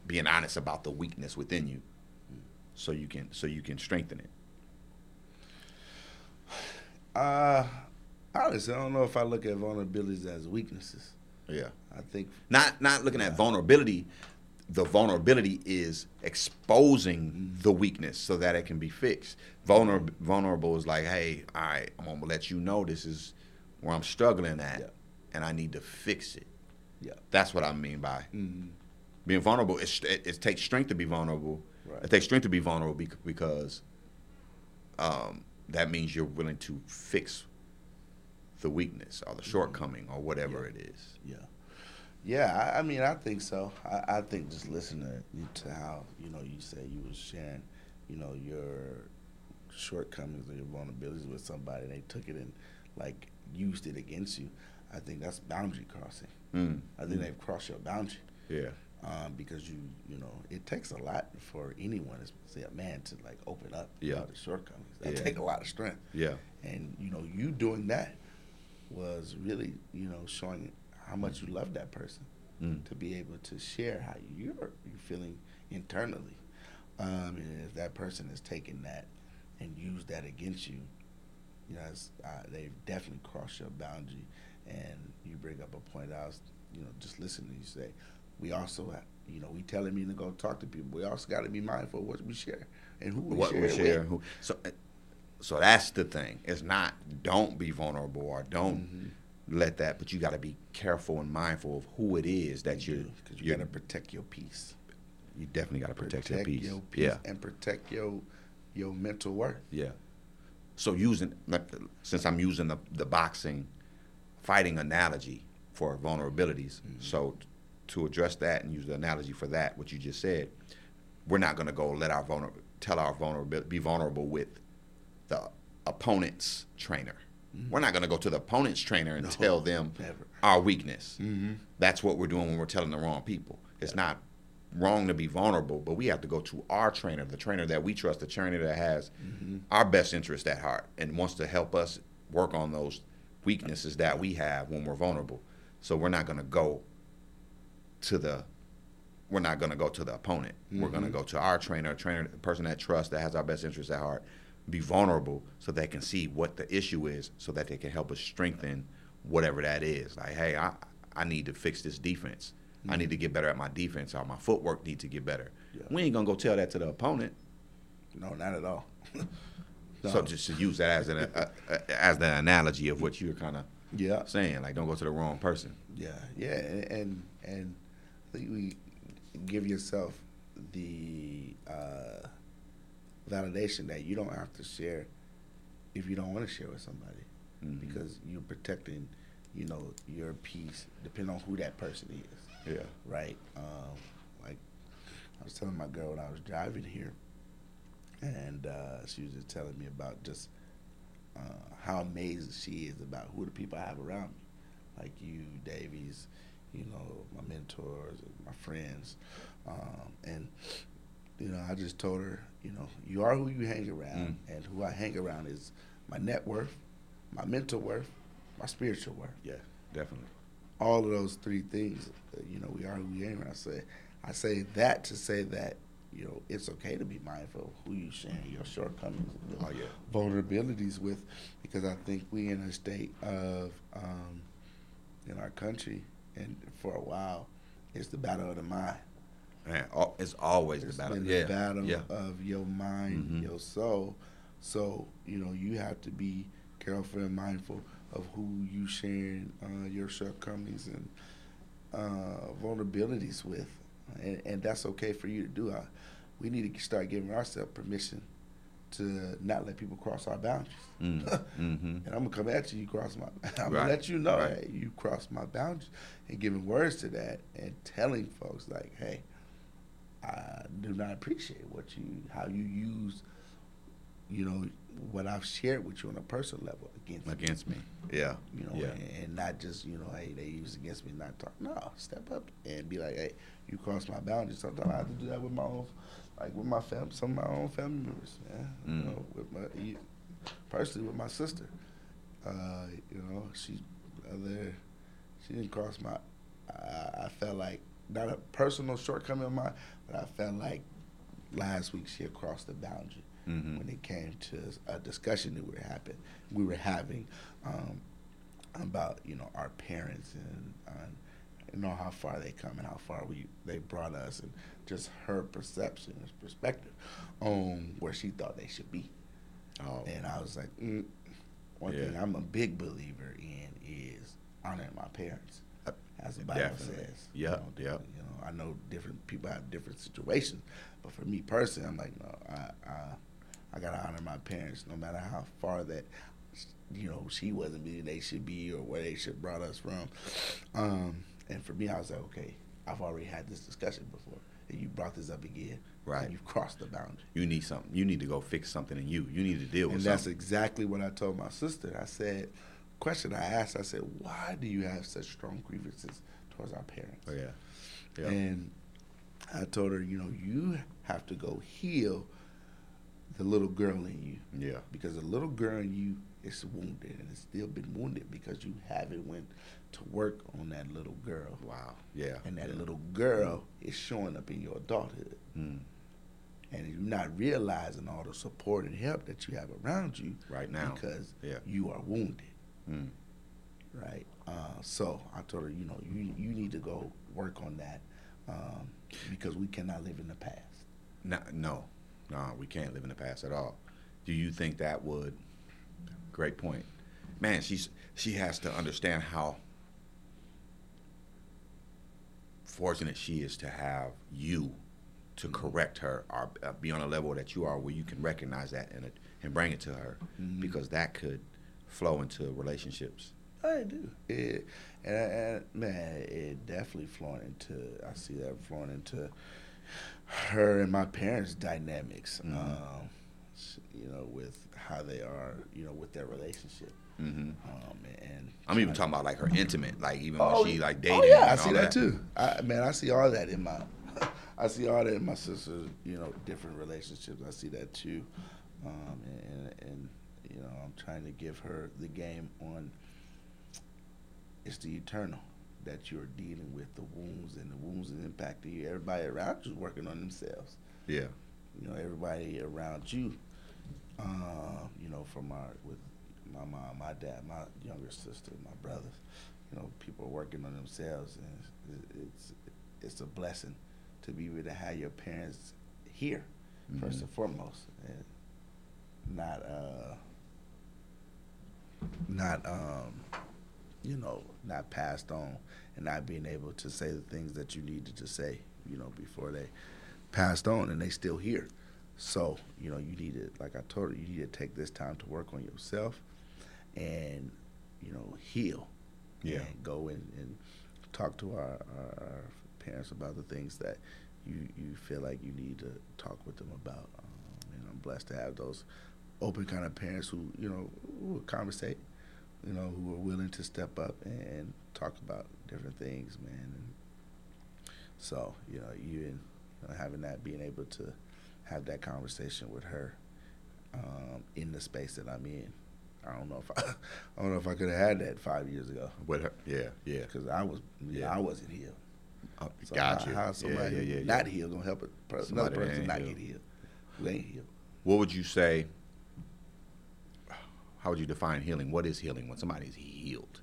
being honest about the weakness within you so you can strengthen it. Honestly, I don't know if I look at vulnerabilities as weaknesses. Yeah. I think not looking at vulnerability. The vulnerability is exposing the weakness so that it can be fixed. Vulnerable is like, hey, all right, I'm going to let you know this is where I'm struggling at, and I need to fix it. Yeah, that's what I mean by being vulnerable. It takes strength to be vulnerable. Right. It takes strength to be vulnerable because that means you're willing to fix the weakness or the shortcoming or whatever it is. Yeah. Yeah, I mean, I think so. I think just listening to how, you said you was sharing, your shortcomings or your vulnerabilities with somebody, and they took it and, like, used it against you. I think that's boundary crossing. Mm. I think they've crossed your boundary. Yeah. Because, it takes a lot for anyone, especially a man, to, like, open up about the shortcomings. That take a lot of strength. Yeah. And, you doing that was really, showing how much you love that person to be able to share how you're feeling internally. And if that person has taken that and used that against you, they've definitely crossed your boundary. And you bring up a point I was, just listening. You say, we also, we telling me to go talk to people. We also got to be mindful of what we share and who we share. So that's the thing. It's not don't be vulnerable or don't. Mm-hmm. Let that, but you got to be careful and mindful of who it is that you're. Because you got to protect your peace. You definitely got to protect your peace. And protect your mental worth. Yeah. So since I'm using the boxing, fighting analogy for vulnerabilities, so to address that and use the analogy for that, what you just said, we're not going to go be vulnerable with the opponent's trainer. We're not going to go to the opponent's trainer and tell them our weakness. Mm-hmm. That's what we're doing when we're telling the wrong people. It's not wrong to be vulnerable, but we have to go to our trainer, the trainer that we trust, the trainer that has our best interest at heart and wants to help us work on those weaknesses that we have when we're vulnerable. So we're not going to go to the opponent. Mm-hmm. We're going to go to our trainer, the person that trusts, that has our best interests at heart, be vulnerable so they can see what the issue is so that they can help us strengthen whatever that is. Like, hey, I need to fix this defense. Mm-hmm. I need to get better at my defense, or my footwork needs to get better. Yeah. We ain't going to go tell that to the opponent. No, not at all. No. So just to use that as an as the analogy of what you're kind of saying, like, don't go to the wrong person. And I think we give yourself the validation that you don't have to share if you don't want to share with somebody, mm-hmm. because you're protecting, you know, your peace, depending on who that person is. Yeah. Right. Like I was telling my girl when I was driving here, and she was just telling me about just how amazed she is about who the people I have around me, like you, Davies, you know, my mentors, my friends, and you know, I just told her, you know, you are who you hang around, mm. and who I hang around is my net worth, my mental worth, my spiritual worth. Yeah, definitely. All of those three things, you know, we are who we hang around. I say that to say that, you know, it's okay to be mindful of who you sharing your shortcomings and your vulnerabilities with, because I think we in a state of, in our country, and for a while, it's the battle of the mind. Man, it's always the battle. It's been the battle of your mind, mm-hmm. your soul. So, you know, you have to be careful and mindful of who you sharing your shortcomings and vulnerabilities with. And that's okay for you to do. We need to start giving ourselves permission to not let people cross our boundaries. Mm, mm-hmm. And I'm gonna come at you. You cross my. I'm gonna let you know hey, you crossed my boundaries, and giving words to that, and telling folks like, hey, I do not appreciate how you use, you know, what I've shared with you on a personal level against me. Yeah. You know, and not just, you know, hey, they used against me, not talk. No, step up and be like, hey, you crossed my boundaries. Sometimes I have to do that with my own, like with my family, some of my own family members, man. Mm. You know, personally with my sister. You know, she didn't cross my, I felt like, not a personal shortcoming of mine, but I felt like last week she had crossed the boundary. Mm-hmm. When it came to a discussion that we were having about, you know, our parents and you know, how far they come and how far they brought us, and just her perception and perspective on where she thought they should be. Oh. And I was like, one thing I'm a big believer in is honoring my parents, as the Bible says. Yeah, you know, I know different people have different situations, but for me personally, I'm like, no, I gotta honor my parents, no matter how far that, you know, she wasn't where they should be or where they should brought us from. And for me, I was like, okay, I've already had this discussion before, and you brought this up again. Right. And you've crossed the boundary. You need something. You need to go fix something in you. You need to deal with something. And that's exactly what I told my sister. I said, question I asked, I said, why do you have such strong grievances towards our parents? Oh, yeah. And I told her, you know, you have to go heal the little girl in you. Yeah. Because the little girl in you is wounded, and it's still been wounded because you haven't went to work on that little girl. Wow. Yeah. And that little girl is showing up in your adulthood. Mm. And you're not realizing all the support and help that you have around you right now because you are wounded. Mm. Right. So I told her, you know, you need to go work on that because we cannot live in the past. No, we can't live in the past at all. Do you think that would? Great point, man. She has to understand how fortunate she is to have you to correct her or be on a level that you are where you can recognize that and bring it to her, mm-hmm. because that could flow into relationships. I do. It definitely I see that flowing into her and my parents' dynamics, mm-hmm. You know, with how they are, you know, with their relationship. Mm-hmm. And I'm even talking about, like, her intimate, like, even when she, like, dating. Oh, yeah, I see that, too. I see all that in my, I see all that in my sister's, you know, different relationships. I see that, too. you know, I'm trying to give her the game on it's the eternal that you're dealing with, the wounds and impact you. Everybody around you is working on themselves. Yeah. You know, everybody around you, you know, from with my mom, my dad, my younger sister, my brothers, you know, people are working on themselves, and it's a blessing to be able to have your parents here, mm-hmm. first and foremost, and not passed on, and not being able to say the things that you needed to say, you know, before they passed on, and they still here. So, you know, you need to, like I told her, you need to take this time to work on yourself and, you know, heal. Yeah. And go and talk to our parents about the things that you feel like you need to talk with them about. And I'm blessed to have those open kind of parents who, you know, who will conversate, you know, who are willing to step up and talk about different things, man. And so, you know, having that, being able to have that conversation with her in the space that I'm in. I don't know if I could have had that 5 years ago. With her, yeah. Because I wasn't healed. So gotcha. How's somebody not healed gonna help another person not get healed? Who ain't healed? What would you say? How would you define healing? What is healing when somebody's healed?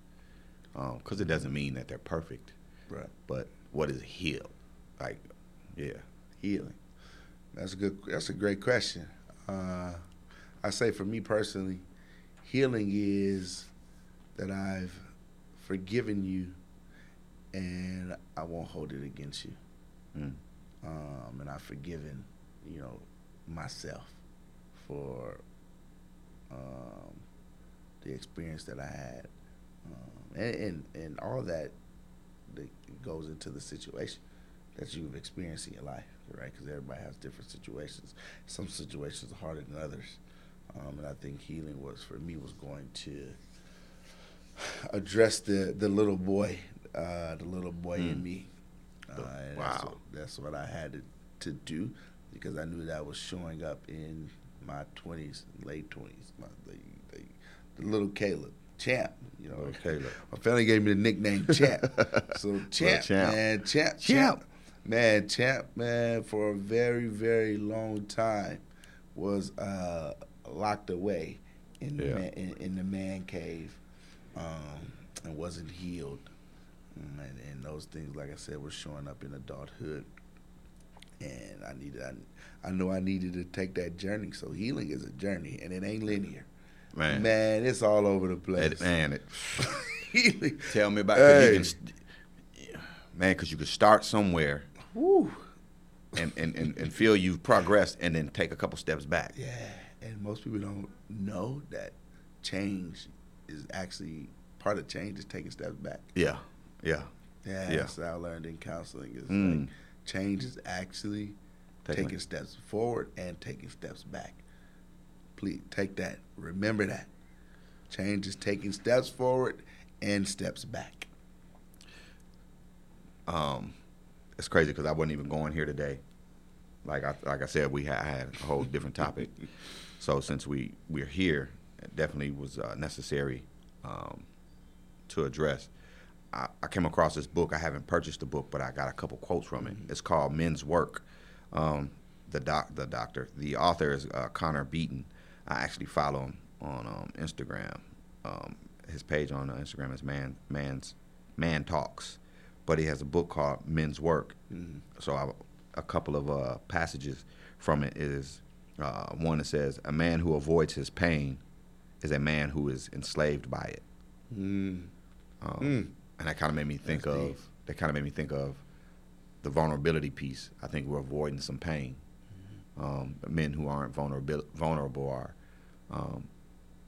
Because it doesn't mean that they're perfect. Right. But what is healed? Like, yeah, healing. That's a great question. I say for me personally, healing is that I've forgiven you and I won't hold it against you. Mm. And I've forgiven, you know, myself for the experience that I had. And all that goes into the situation that you've experienced in your life, right? Because everybody has different situations. Some situations are harder than others. And I think healing was going to address the little boy in me. Wow. That's what I had to do, because I knew that was showing up in my 20s, late 20s. The little Caleb, Champ, you know. Little Caleb. My family gave me the nickname Champ. So Champ, man, for a very, very long time was locked away in the man cave, and wasn't healed. And those things, like I said, were showing up in adulthood. And I knew I needed to take that journey. So healing is a journey, and it ain't linear. Man, it's all over the place. Healing. Tell me about it. Because you can start somewhere. Woo. And feel you've progressed, and then take a couple steps back. Yeah, and most people don't know that change is actually part of change is taking steps back. Yeah. That's what I learned in counseling is like change is actually taking steps forward and taking steps back. Please take that. Remember that. Change is taking steps forward and steps back. It's crazy because I wasn't even going here today. Like I said, I had a whole different topic. So since we're here, it definitely was necessary to address. I came across this book. I haven't purchased the book, but I got a couple quotes from it. Mm-hmm. It's called Men's Work. The author is Connor Beaton. I actually follow him on Instagram. His page on Instagram is Man Talks. But he has a book called Men's Work. Mm-hmm. So a couple of passages from it is one that says, "A man who avoids his pain is a man who is enslaved by it." Mm. And that kind of made me think of the vulnerability piece. I think we're avoiding some pain. Mm-hmm. Men who aren't vulnerable are.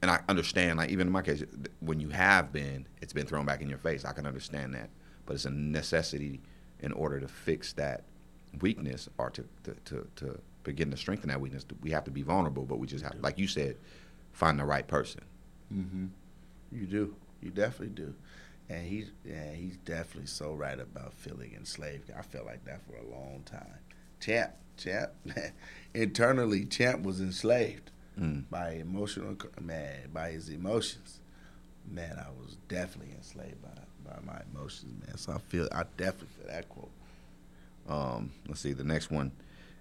And I understand, like even in my case, when you have been, it's been thrown back in your face. I can understand that. But it's a necessity in order to fix that weakness or to begin to strengthen that weakness. We have to be vulnerable, but we just have, like you said, find the right person. Mm-hmm. You do. You definitely do. And he's definitely so right about feeling enslaved. I felt like that for a long time. Champ, man. Internally, Champ was enslaved. by his emotions. Man, I was definitely enslaved by my emotions, man. So I definitely feel that quote. Let's see, the next one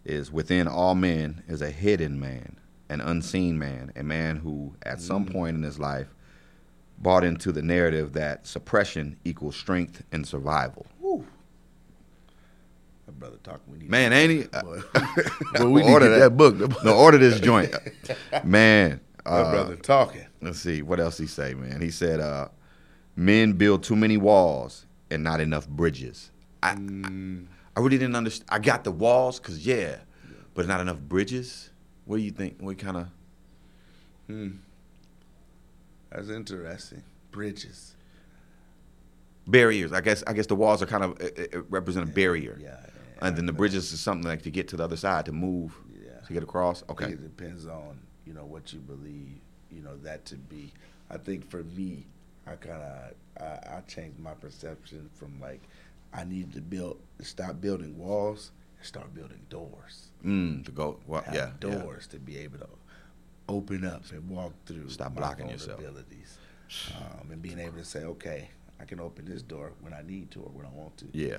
is, within all men is a hidden man, an unseen man, a man who at some point in his life bought into the narrative that suppression equals strength and survival. Woo. That brother talking, we need man, ain't he? Well, we need to get that book. No, order this joint. Man. That brother talking. Let's see, what else he say, man? He said, men build too many walls and not enough bridges. I really didn't understand. I got the walls, because, but not enough bridges? What do you think? What kind of? That's interesting. Bridges. Barriers. I guess the walls are kind of represent a barrier. Yeah, and then the bridges is something like to get to the other side, to move, to get across. Okay. It depends on, what you believe, that to be. I think for me, I changed my perception from like, I need to stop building walls and start building doors. To go, well, yeah. Doors to be able to open up and walk through. Stop blocking yourself. And being able to say, okay, I can open this door when I need to or when I want to. Yeah.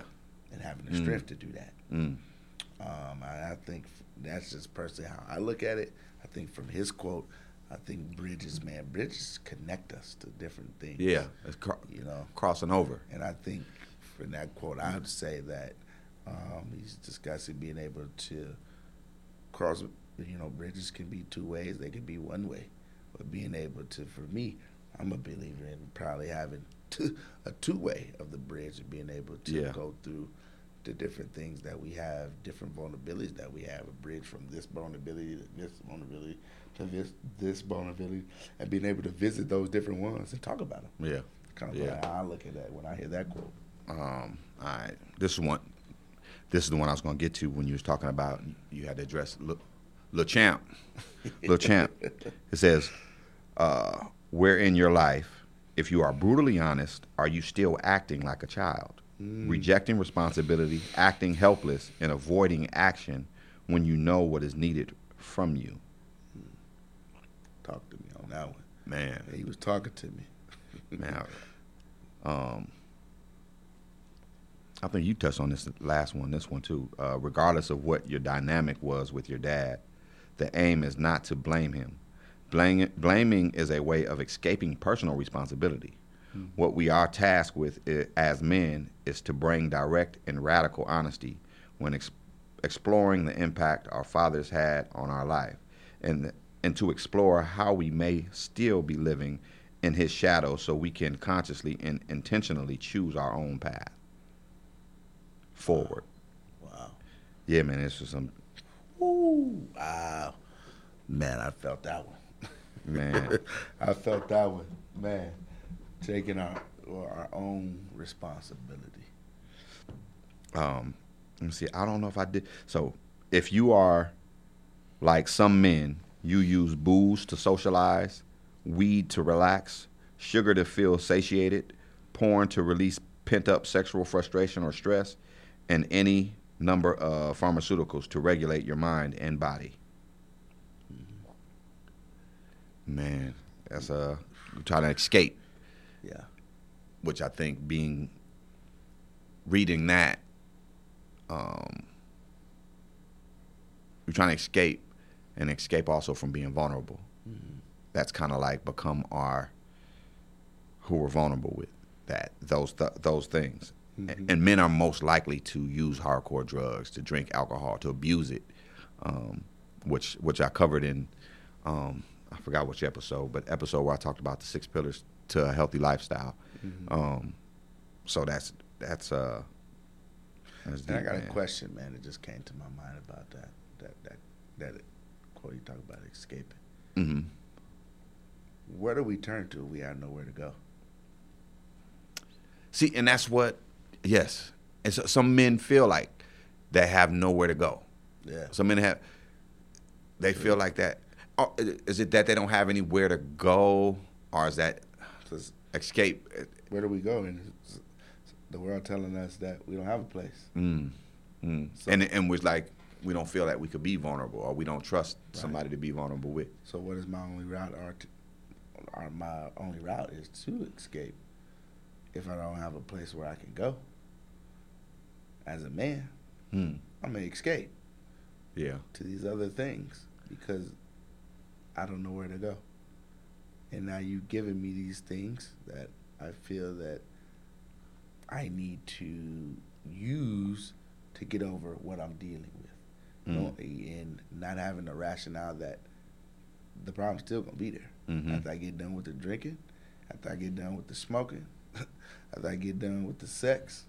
And having the strength to do that. I think that's just personally how I look at it. I think from his quote, I think bridges, man, bridges connect us to different things. Yeah, it's crossing over. And I think in that quote, I would say that he's discussing being able to cross, bridges can be two ways. They can be one way. But being able to, for me, I'm a believer in probably having a two-way of the bridge and being able to go through the different things that we have, different vulnerabilities that we have, a bridge from this vulnerability to this vulnerability to this vulnerability, and being able to visit those different ones and talk about them. Yeah. Kind of like how I look at that when I hear that quote. All right. This is the one I was going to get to when you was talking about you had to address Lil Champ. Lil Champ. It says, where in your life, if you are brutally honest, are you still acting like a child, rejecting responsibility, acting helpless, and avoiding action when you know what is needed from you? Talk to me on that one. Man. He was talking to me. Man. I think you touched on this one too. Regardless of what your dynamic was with your dad, the aim is not to blame him. Blaming is a way of escaping personal responsibility. What we are tasked with as men is to bring direct and radical honesty when exploring the impact our fathers had on our life and to explore how we may still be living in his shadow so we can consciously and intentionally choose our own path. Forward. Wow. Yeah, man, this was some. Ooh, wow. Man, I felt that one. Man. I felt that one. Man, taking our own responsibility. Let me see, I don't know if I did. So, if you are like some men, you use booze to socialize, weed to relax, sugar to feel satiated, porn to release pent-up sexual frustration or stress, and any number of pharmaceuticals to regulate your mind and body. Man, that's trying to escape. Yeah. Which I think reading that, you're trying to escape also from being vulnerable. Mm-hmm. That's kind of like become who we're vulnerable with, that those things. Mm-hmm. And men are most likely to use hardcore drugs, to drink alcohol, to abuse it, which I covered in, I forgot which episode, but episode where I talked about the 6 pillars to a healthy lifestyle. Mm-hmm. So that's and I got a question, man. It just came to my mind about that quote you talk about escaping. Mm-hmm. Where do we turn to? We have nowhere to go. See, and that's what, yes. And so some men feel like they have nowhere to go. Yeah. Some men feel like that. Oh, is it that they don't have anywhere to go, or is that escape? Where do we go? And the world telling us that we don't have a place. So, and we're like, we don't feel that we could be vulnerable, or we don't trust somebody to be vulnerable with. So what is my only route? My only route is to escape if I don't have a place where I can go. As a man, I may escape to these other things because I don't know where to go. And now you've given me these things that I feel that I need to use to get over what I'm dealing with. And not having the rationale that the problem's still going to be there. After I get done with the drinking, after I get done with the smoking, after I get done with the sex,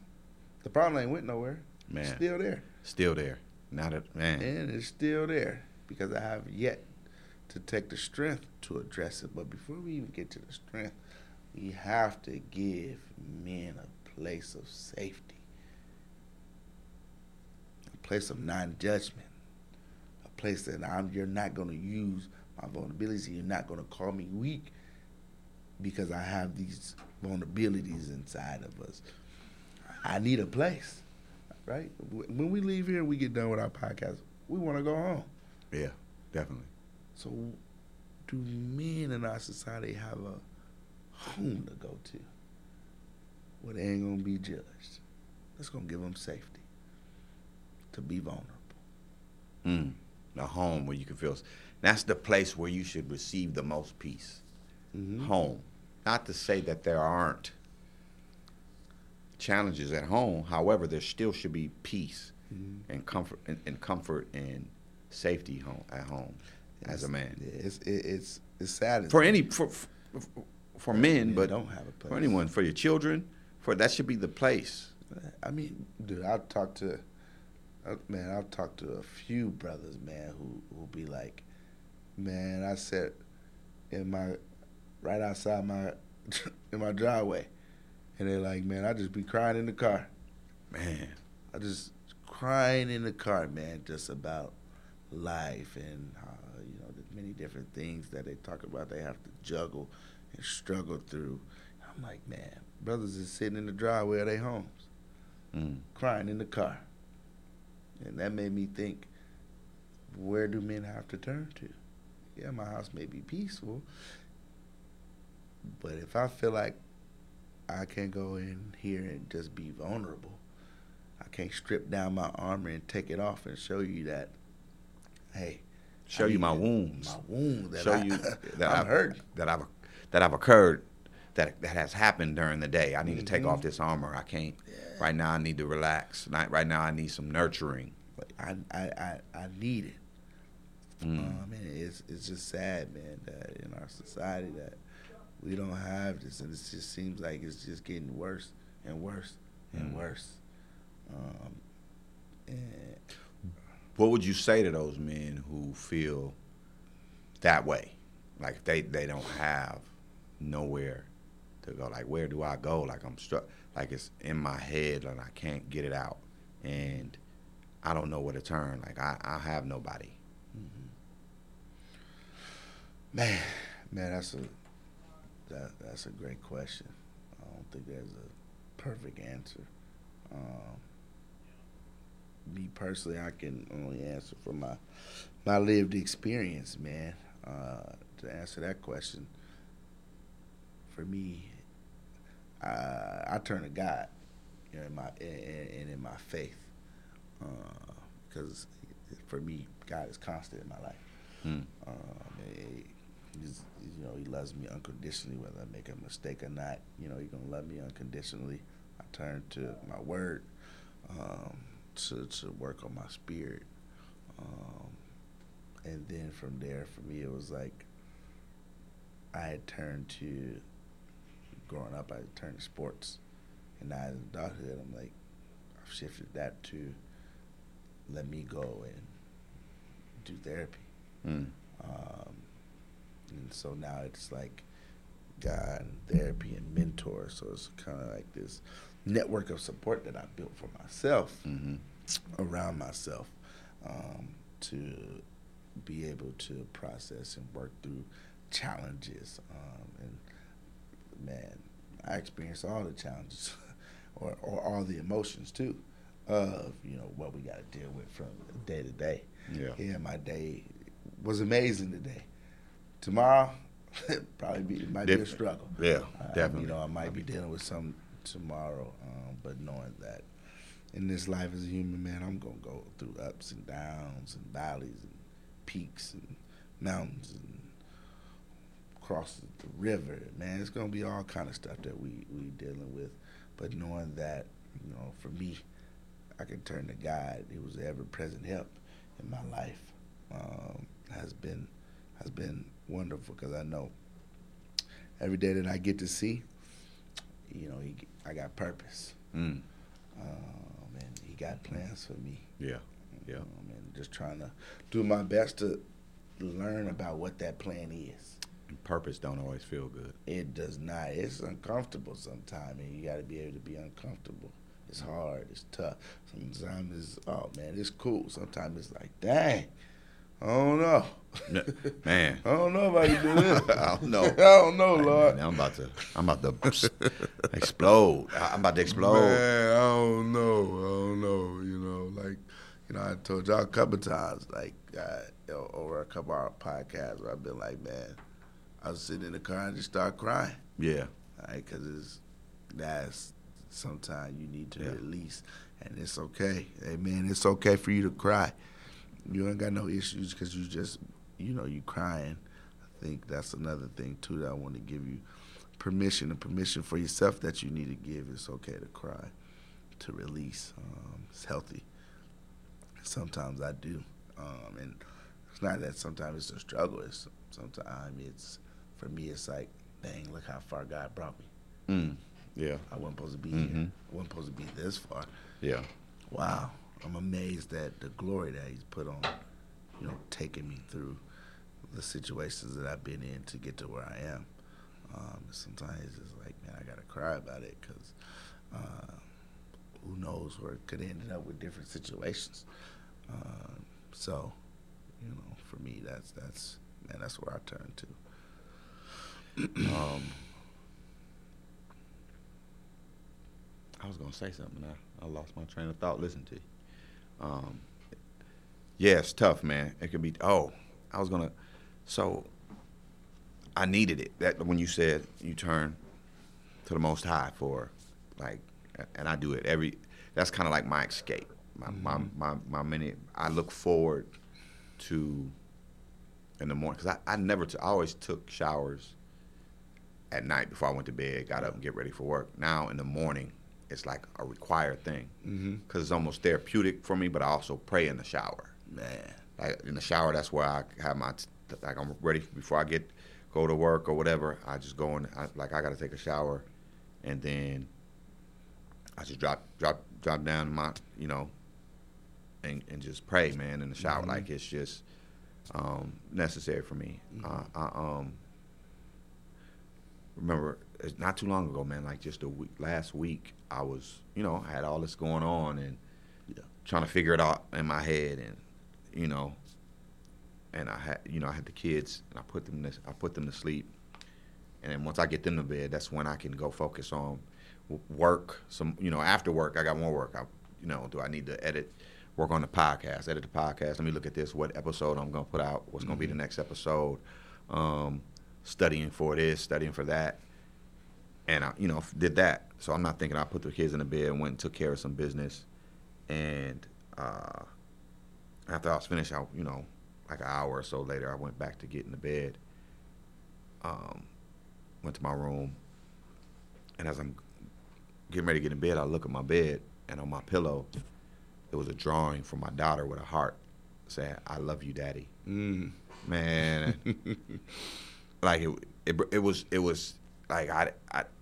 the problem ain't went nowhere. Man. It's still there. And it's still there because I have yet to take the strength to address it. But before we even get to the strength, we have to give men a place of safety, a place of non-judgment, a place that you're not going to use my vulnerability. You're not going to call me weak because I have these vulnerabilities inside of us. I need a place, right? When we leave here and we get done with our podcast, we want to go home. Yeah, definitely. So do men in our society have a home to go to where they ain't going to be judged? That's going to give them safety to be vulnerable. A home where you can feel... That's the place where you should receive the most peace. Home. Not to say that there aren't challenges at home. However, there still should be peace and comfort and safety at home. As a man, it's sad for men, but don't have a place. For anyone, for your children, that should be the place. I mean, dude, I've talked to a few brothers, man, who will be like, man, I sat right outside my driveway, and they're like, man, I just be crying in the car, man. I just crying in the car, man, just about life and many different things that they talk about they have to juggle and struggle through. I'm like, man, brothers is sitting in the driveway of their homes, crying in the car. And that made me think, where do men have to turn to? Yeah, my house may be peaceful, but if I feel like I can't go in here and just be vulnerable, I can't strip down my armor and take it off and show you that, hey, show you my wounds. My wound that I'm hurt. That I've occurred, that has happened during the day. I need to take off this armor. I can't. Yeah. Right now I need to relax. Right now I need some nurturing. I need it. It's just sad, man, that in our society that we don't have this, and it just seems like it's just getting worse and worse and worse. What would you say to those men who feel that way? Like they don't have nowhere to go. Like, where do I go? Like I'm stuck. Like it's in my head and I can't get it out. And I don't know where to turn. Like I have nobody. Man, that's a great question. I don't think there's a perfect answer. Me personally, I can only answer from my lived experience, man. To answer that question, for me, I turn to God, in my faith, because for me, God is constant in my life. He loves me unconditionally, whether I make a mistake or not. He's gonna love me unconditionally. I turn to my Word. To work on my spirit, and then from there, for me, it was like I had turned to growing up. I had turned to sports, and now in adulthood, I'm like I've shifted that to let me go and do therapy. And so now it's like God and therapy and mentor. So it's kind of like this network of support that I built for myself, around myself, to be able to process and work through challenges. And man, I experienced all the challenges, or all the emotions too. of, you know, what we got to deal with from day to day. Yeah, my day was amazing today. Tomorrow, it might be a struggle. Yeah, definitely. You know, I might be dealing with some tomorrow, but knowing that in this life as a human, man, I'm going to go through ups and downs and valleys and peaks and mountains and across the river, man. It's going to be all kind of stuff that we dealing with. But knowing that, you know, for me, I can turn to God. He was ever-present help in my life. Has been wonderful, because I know every day that I get to see, you know, I got purpose. And he got plans for me. Yeah. And just trying to do my best to learn about what that plan is. And purpose don't always feel good. It does not. It's uncomfortable sometimes, and you got to be able to be uncomfortable. It's hard. It's tough. Sometimes it's, oh, man, it's cool. Sometimes it's like, dang, I don't know. Man. I don't know about you doing this. I don't know. I don't know, Lord. Man, I'm about to explode. I'm about to explode. Man, I don't know. You know, like, you know, I told y'all a couple times, like, over a couple hour podcasts where I've been like, man, I was sitting in the car and just start crying. Yeah. Right, because that's sometimes you need to release, and it's okay. Hey, man, it's okay for you to cry. You ain't got no issues because you just, you know, you crying. I think that's another thing, too, that I want to give you permission, and permission for yourself that you need to give. It's okay to cry, to release. It's healthy. Sometimes I do. And it's not that sometimes it's a struggle. Sometimes for me, it's like, dang, look how far God brought me. Yeah. I wasn't supposed to be here. I wasn't supposed to be this far. Yeah. Wow. I'm amazed at the glory that he's put on, you know, taking me through the situations that I've been in to get to where I am. Sometimes it's just like, man, I got to cry about it because who knows where it could end up with different situations. So, you know, for me, that's where I turn to. I was going to say something. I lost my train of thought listening to you. Yeah, it's tough, man. It could be, so I needed it. That when you said you turn to the Most High for, like, and I do it that's kind of like my escape. My minute, I look forward to in the morning. Because I always took showers at night before I went to bed, got up and get ready for work. Now in the morning, it's like a required thing, because it's almost therapeutic for me. But I also pray in the shower. Man, like in the shower, that's where I have my like I'm ready before I go to work or whatever. I just go in, I got to take a shower, and then I just drop down in my, you know, and just pray, man, in the shower. Like it's just necessary for me. I remember. It's not too long ago, man, like just last week, I was, you know, I had all this going on and trying to figure it out in my head, and, you know, and I had the kids, and I put them to sleep, and then once I get them to bed, that's when I can go focus on work. Some, you know, after work, I got more work. Do I need to work on the podcast, edit the podcast? Let me look at this, what episode I'm going to put out, what's going to be the next episode, studying for this, studying for that. And I, you know, did that. So I'm not thinking. I put the kids in the bed and went and took care of some business. And after I was finished, I, you know, like an hour or so later, I went back to get in the bed. Went to my room, and as I'm getting ready to get in bed, I look at my bed, and on my pillow, it was a drawing from my daughter with a heart saying, "I love you, Daddy." Man, like it was. Like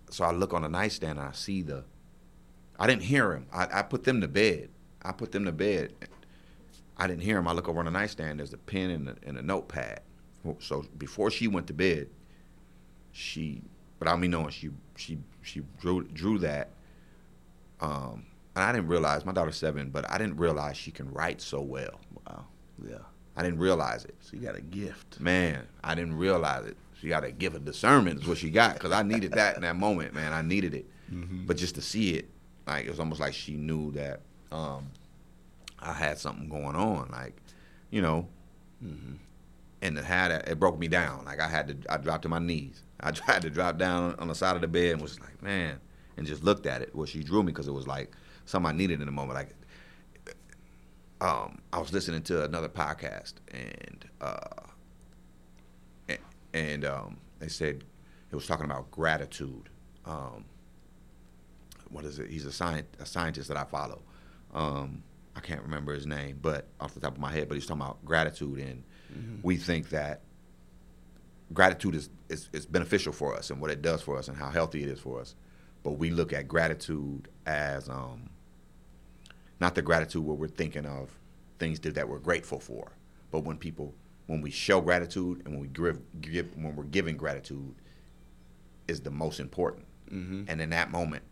so I look on the nightstand and I see I didn't hear him. I put them to bed. I didn't hear him. I look over on the nightstand. There's a pen and a notepad. So before she went to bed, without me knowing, she drew that. And I didn't realize, my daughter's 7, but I didn't realize she can write so well. Wow. Yeah. I didn't realize it. She got a gift. Man, I didn't realize it. She got a gift of discernment is what she got, because I needed that in that moment, man. I needed it. But just to see it, like, it was almost like she knew that I had something going on, like, you know, mm-hmm. and it broke me down. Like I dropped to my knees. I tried to drop down on the side of the bed and was like, man, and just looked at it. Well, she drew me because it was like something I needed in the moment. Like, I was listening to another podcast and they said it was talking about gratitude. What is it? He's a scientist that I follow. I can't remember his name, but off the top of my head, but he's talking about gratitude, and mm-hmm. we think that gratitude is beneficial for us and what it does for us and how healthy it is for us. But we look at gratitude as not the gratitude where we're thinking of things that we're grateful for, but when we show gratitude and when we when we're giving gratitude is the most important. Mm-hmm. And in that moment,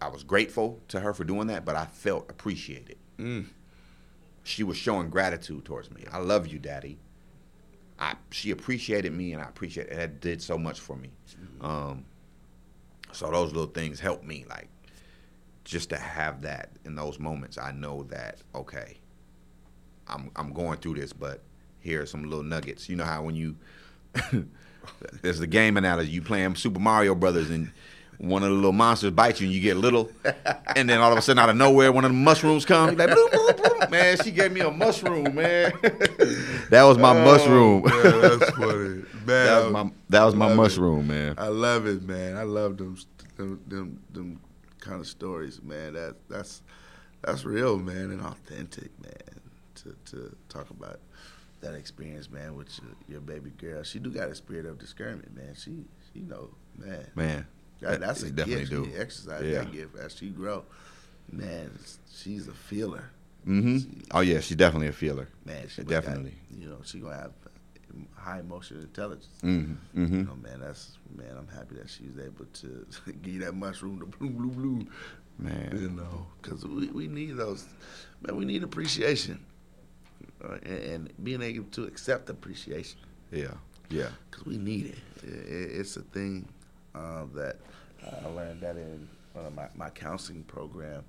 I was grateful to her for doing that, but I felt appreciated. Mm. She was showing gratitude towards me. I love you, Daddy. She appreciated me, and I appreciate it. That did so much for me. Mm-hmm. So those little things helped me, like, just to have that in those moments. I know that, okay, I'm going through this, but here are some little nuggets. You know how when you – there's the game analogy. You playing Super Mario Brothers, and one of the little monsters bites you, and you get little. And then all of a sudden, out of nowhere, one of the mushrooms comes. You're like, bloop, bloop, bloop. Man, she gave me a mushroom, man. That was my mushroom. Man, that's funny. Man, that was my mushroom, man. I love it, man. I love them kind of stories, man. That's real, man, and authentic, man. To talk about that experience, man, with your baby girl. She do got a spirit of discernment, man. She know, man. Man. That's a gift. Do. She exercise that gift as she grow. Man, she's a feeler. Mm-hmm. She's definitely a feeler. Man, she definitely. She gonna have high emotional intelligence. Mm-hmm. Mm-hmm. I'm happy that she's able to give you that mushroom to blue, blue, blue. Man, because we need those. Man, we need appreciation, and being able to accept appreciation. Yeah, yeah. Because we need it. It's a thing. That I learned that in one of my counseling program.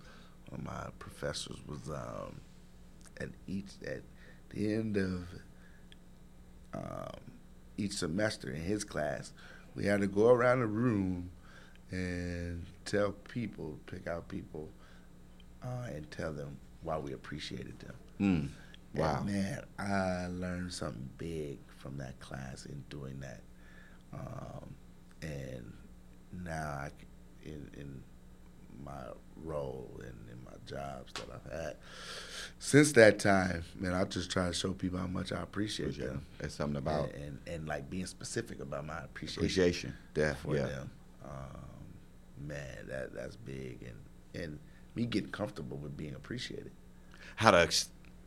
One of my professors was at the end of each semester in his class, we had to go around the room and pick out people, and tell them why we appreciated them. Mm. Wow. And man, I learned something big from that class in doing that. And now in my role and in my jobs that I've had since that time, man, I just try to show people how much I appreciate them. It's something about and like being specific about my appreciation for them. Man, that's big, and me getting comfortable with being appreciated. How to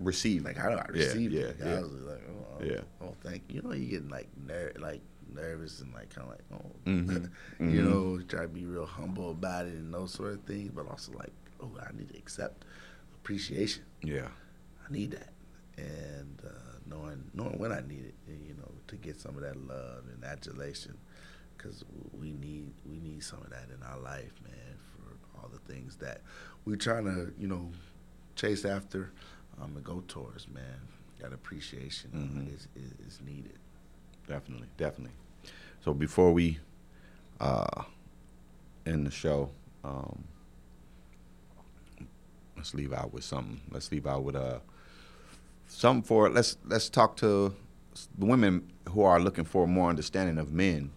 receive? Like, how do I receive it? Yeah. I was like, thank you. You getting like nervous and like kind of like mm-hmm. Try to be real humble about it and those sort of things, but also like, I need to accept appreciation. Yeah, I need that, and knowing when I need it, to get some of that love and adulation, because we need some of that in our life, man, for all the things that we're trying to chase after and go towards, man. That appreciation mm-hmm. is needed. Definitely. So before we end the show, let's leave out with something. Let's leave out with something for. Let's talk to the women who are looking for more understanding of men.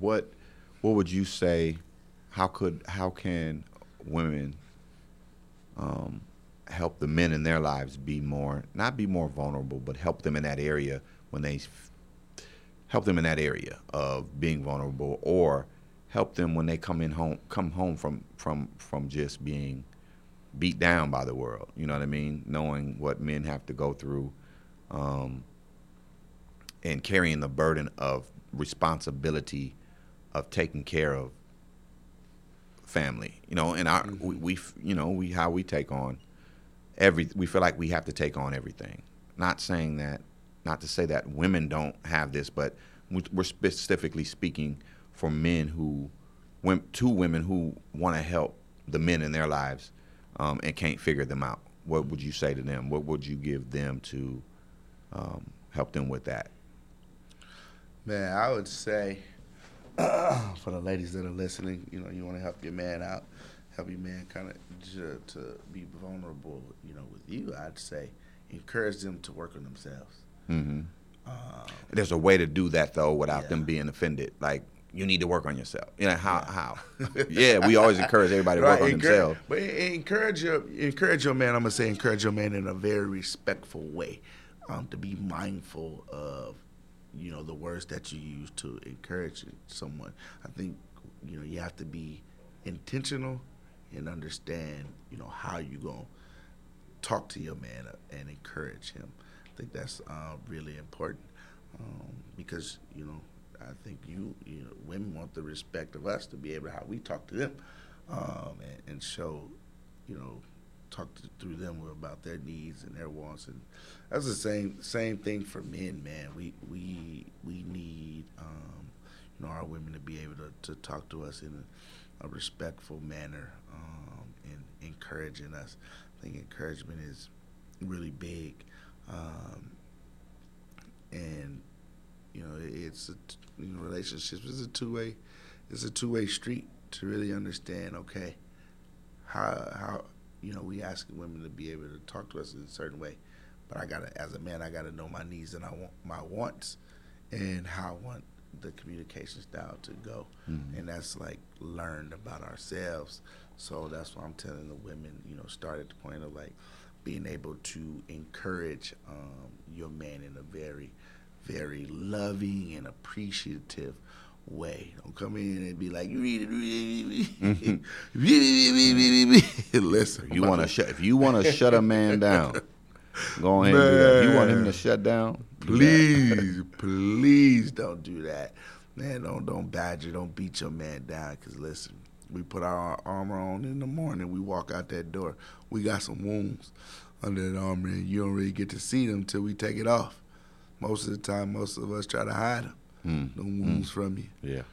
What would you say? How can women help the men in their lives not be more vulnerable, but help them in that area when they. Help them in that area of being vulnerable, or help them when they come home from just being beat down by the world. You know what I mean? Knowing what men have to go through, and carrying the burden of responsibility of taking care of family. And our we take on we feel like we have to take on everything. Not to say that women don't have this, but we're specifically speaking for men who, to women who want to help the men in their lives and can't figure them out? What would you say to them? What would you give them to help them with that? Man, I would say for the ladies that are listening, you know, you want to help your man out, help your man kind of to be vulnerable, you know, with you. I'd say encourage them to work on themselves. Mm-hmm. There's a way to do that though without them being offended. Like, you need to work on yourself. You know how? Yeah, we always encourage everybody to work on themselves. But encourage your man. I'm gonna say encourage your man in a very respectful way, to be mindful of, you know, the words that you use to encourage someone. I think, you know, you have to be intentional and understand, you know, how you gonna talk to your man and encourage him. I think that's really important, because, you know, I think you know, women want the respect of us to be able to how we talk to them, and show, you know, through them about their needs and their wants. And that's the same thing for men, man. We need you know, our women to be able to talk to us in a respectful manner, and encouraging us. I think encouragement is really big, and you know, it's relationships is a two-way street to really understand, okay, how you know, we ask women to be able to talk to us in a certain way, but as a man, I gotta know my needs and my wants, and how I want the communication style to go, mm-hmm. and that's like learned about ourselves. So that's why I'm telling the women, you know, start at the point of like being able to encourage your man in a very, very loving and appreciative way. Don't come in and be like, listen. If you want to shut a man down, go ahead and do that. If you want him to shut down, please don't do that. Man, don't badger, don't beat your man down. Cause listen, we put our armor on in the morning, we walk out that door, we got some wounds under that armor, and you don't really get to see them till we take it off. Most of the time, most of us try to hide them. The wounds from you. Yeah.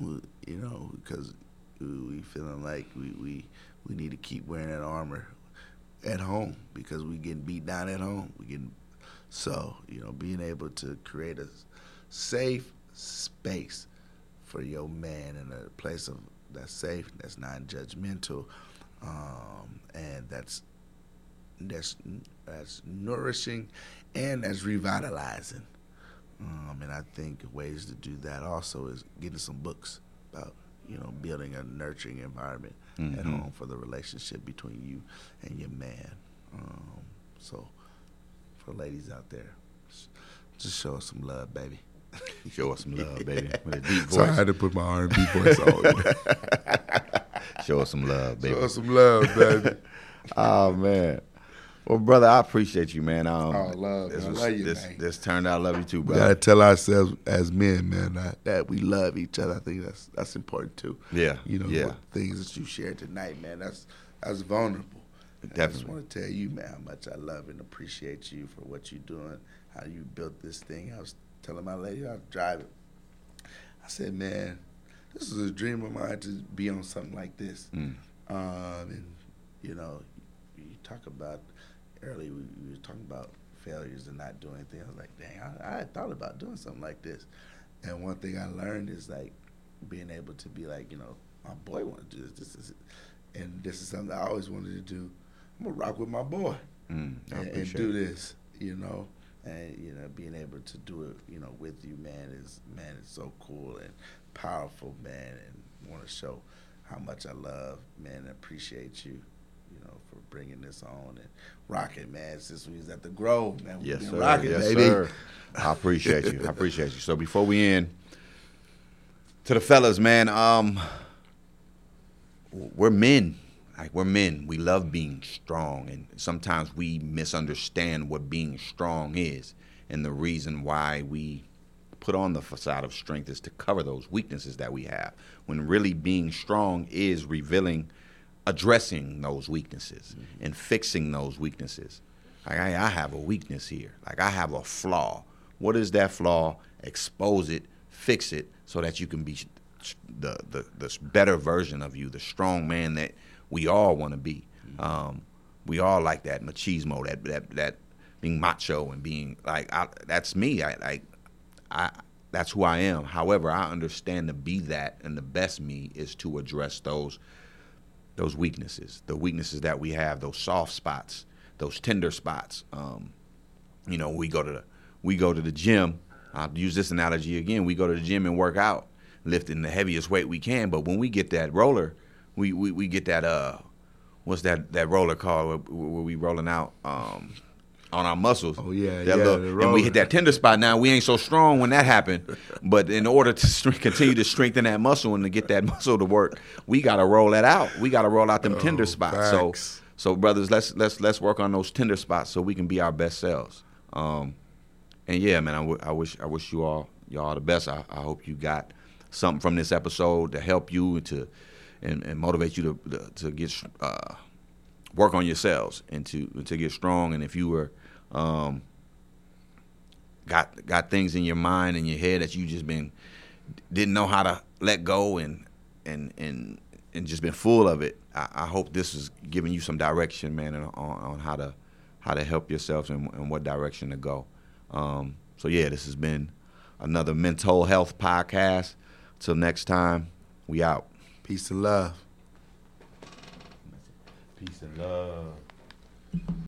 You know, because we feeling like we need to keep wearing that armor at home, because we getting beat down at home. So, you know, being able to create a safe space for your man in a place of that's safe, that's non-judgmental, and that's nourishing, and that's revitalizing. And I think ways to do that also is getting some books about, you know, building a nurturing environment mm-hmm. at home for the relationship between you and your man. So for ladies out there, just show us some love, baby. Show us some love, baby. With a deep voice. So I had to put my R&B voice on. Show us some love, baby. Show us some love, baby. Oh, man. Well, brother, I appreciate you, man. This turned out. I love you too, brother. We gotta tell ourselves as men, man, that we love each other. I think that's important too. Yeah, you know, yeah. The things that you shared tonight, man, that's vulnerable. Definitely. I just want to tell you, man, how much I love and appreciate you for what you're doing, how you built this thing. I was telling my lady I was driving. I said, man, this is a dream of mine to be on something like this, and you know, you talk about. Earlier we were talking about failures and not doing anything. I was like, dang, I had thought about doing something like this. And one thing I learned is like being able to be like, you know, my boy wanted to do this. This is something I always wanted to do. I'm gonna rock with my boy and do this, you know. And you know, being able to do it, you know, with you, man is so cool and powerful, man. And want to show how much I love, man, and appreciate you. You know, for bringing this on and rocking, man. Since we was at the Grove, man, we've been rocking, baby. Sir. I appreciate you. So before we end, to the fellas, man, we're men. Like, we're men. We love being strong, and sometimes we misunderstand what being strong is, and the reason why we put on the facade of strength is to cover those weaknesses that we have. When really being strong is addressing those weaknesses and fixing those weaknesses. Like, I have a weakness here. Like, I have a flaw. What is that flaw? Expose it, fix it, so that you can be the better version of you, the strong man that we all want to be. We all like that machismo, that being macho and being like, that's me. That's who I am. However, I understand to be that, and the best me is to address those weaknesses, the weaknesses that we have, those soft spots, those tender spots. We go to the gym. I'll use this analogy again. We go to the gym and work out, lifting the heaviest weight we can. But when we get that roller, we get that what's that roller called where we rolling out on our muscles. Oh yeah, that little, and we hit that tender spot. Now we ain't so strong when that happened. But in order to continue to strengthen that muscle and to get that muscle to work, we gotta roll that out. We gotta roll out them tender spots. Facts. So brothers, let's work on those tender spots so we can be our best selves. And yeah, man, I wish you all the best. I hope you got something from this episode to help you and motivate you to get work on yourselves and to get strong. And if you were got things in your mind and your head that you just didn't know how to let go and just been full of it, I hope this is giving you some direction, man, on how to help yourselves and what direction to go. So yeah, this has been another Mental Health Podcast. Till next time, we out. Peace and love. Peace and love.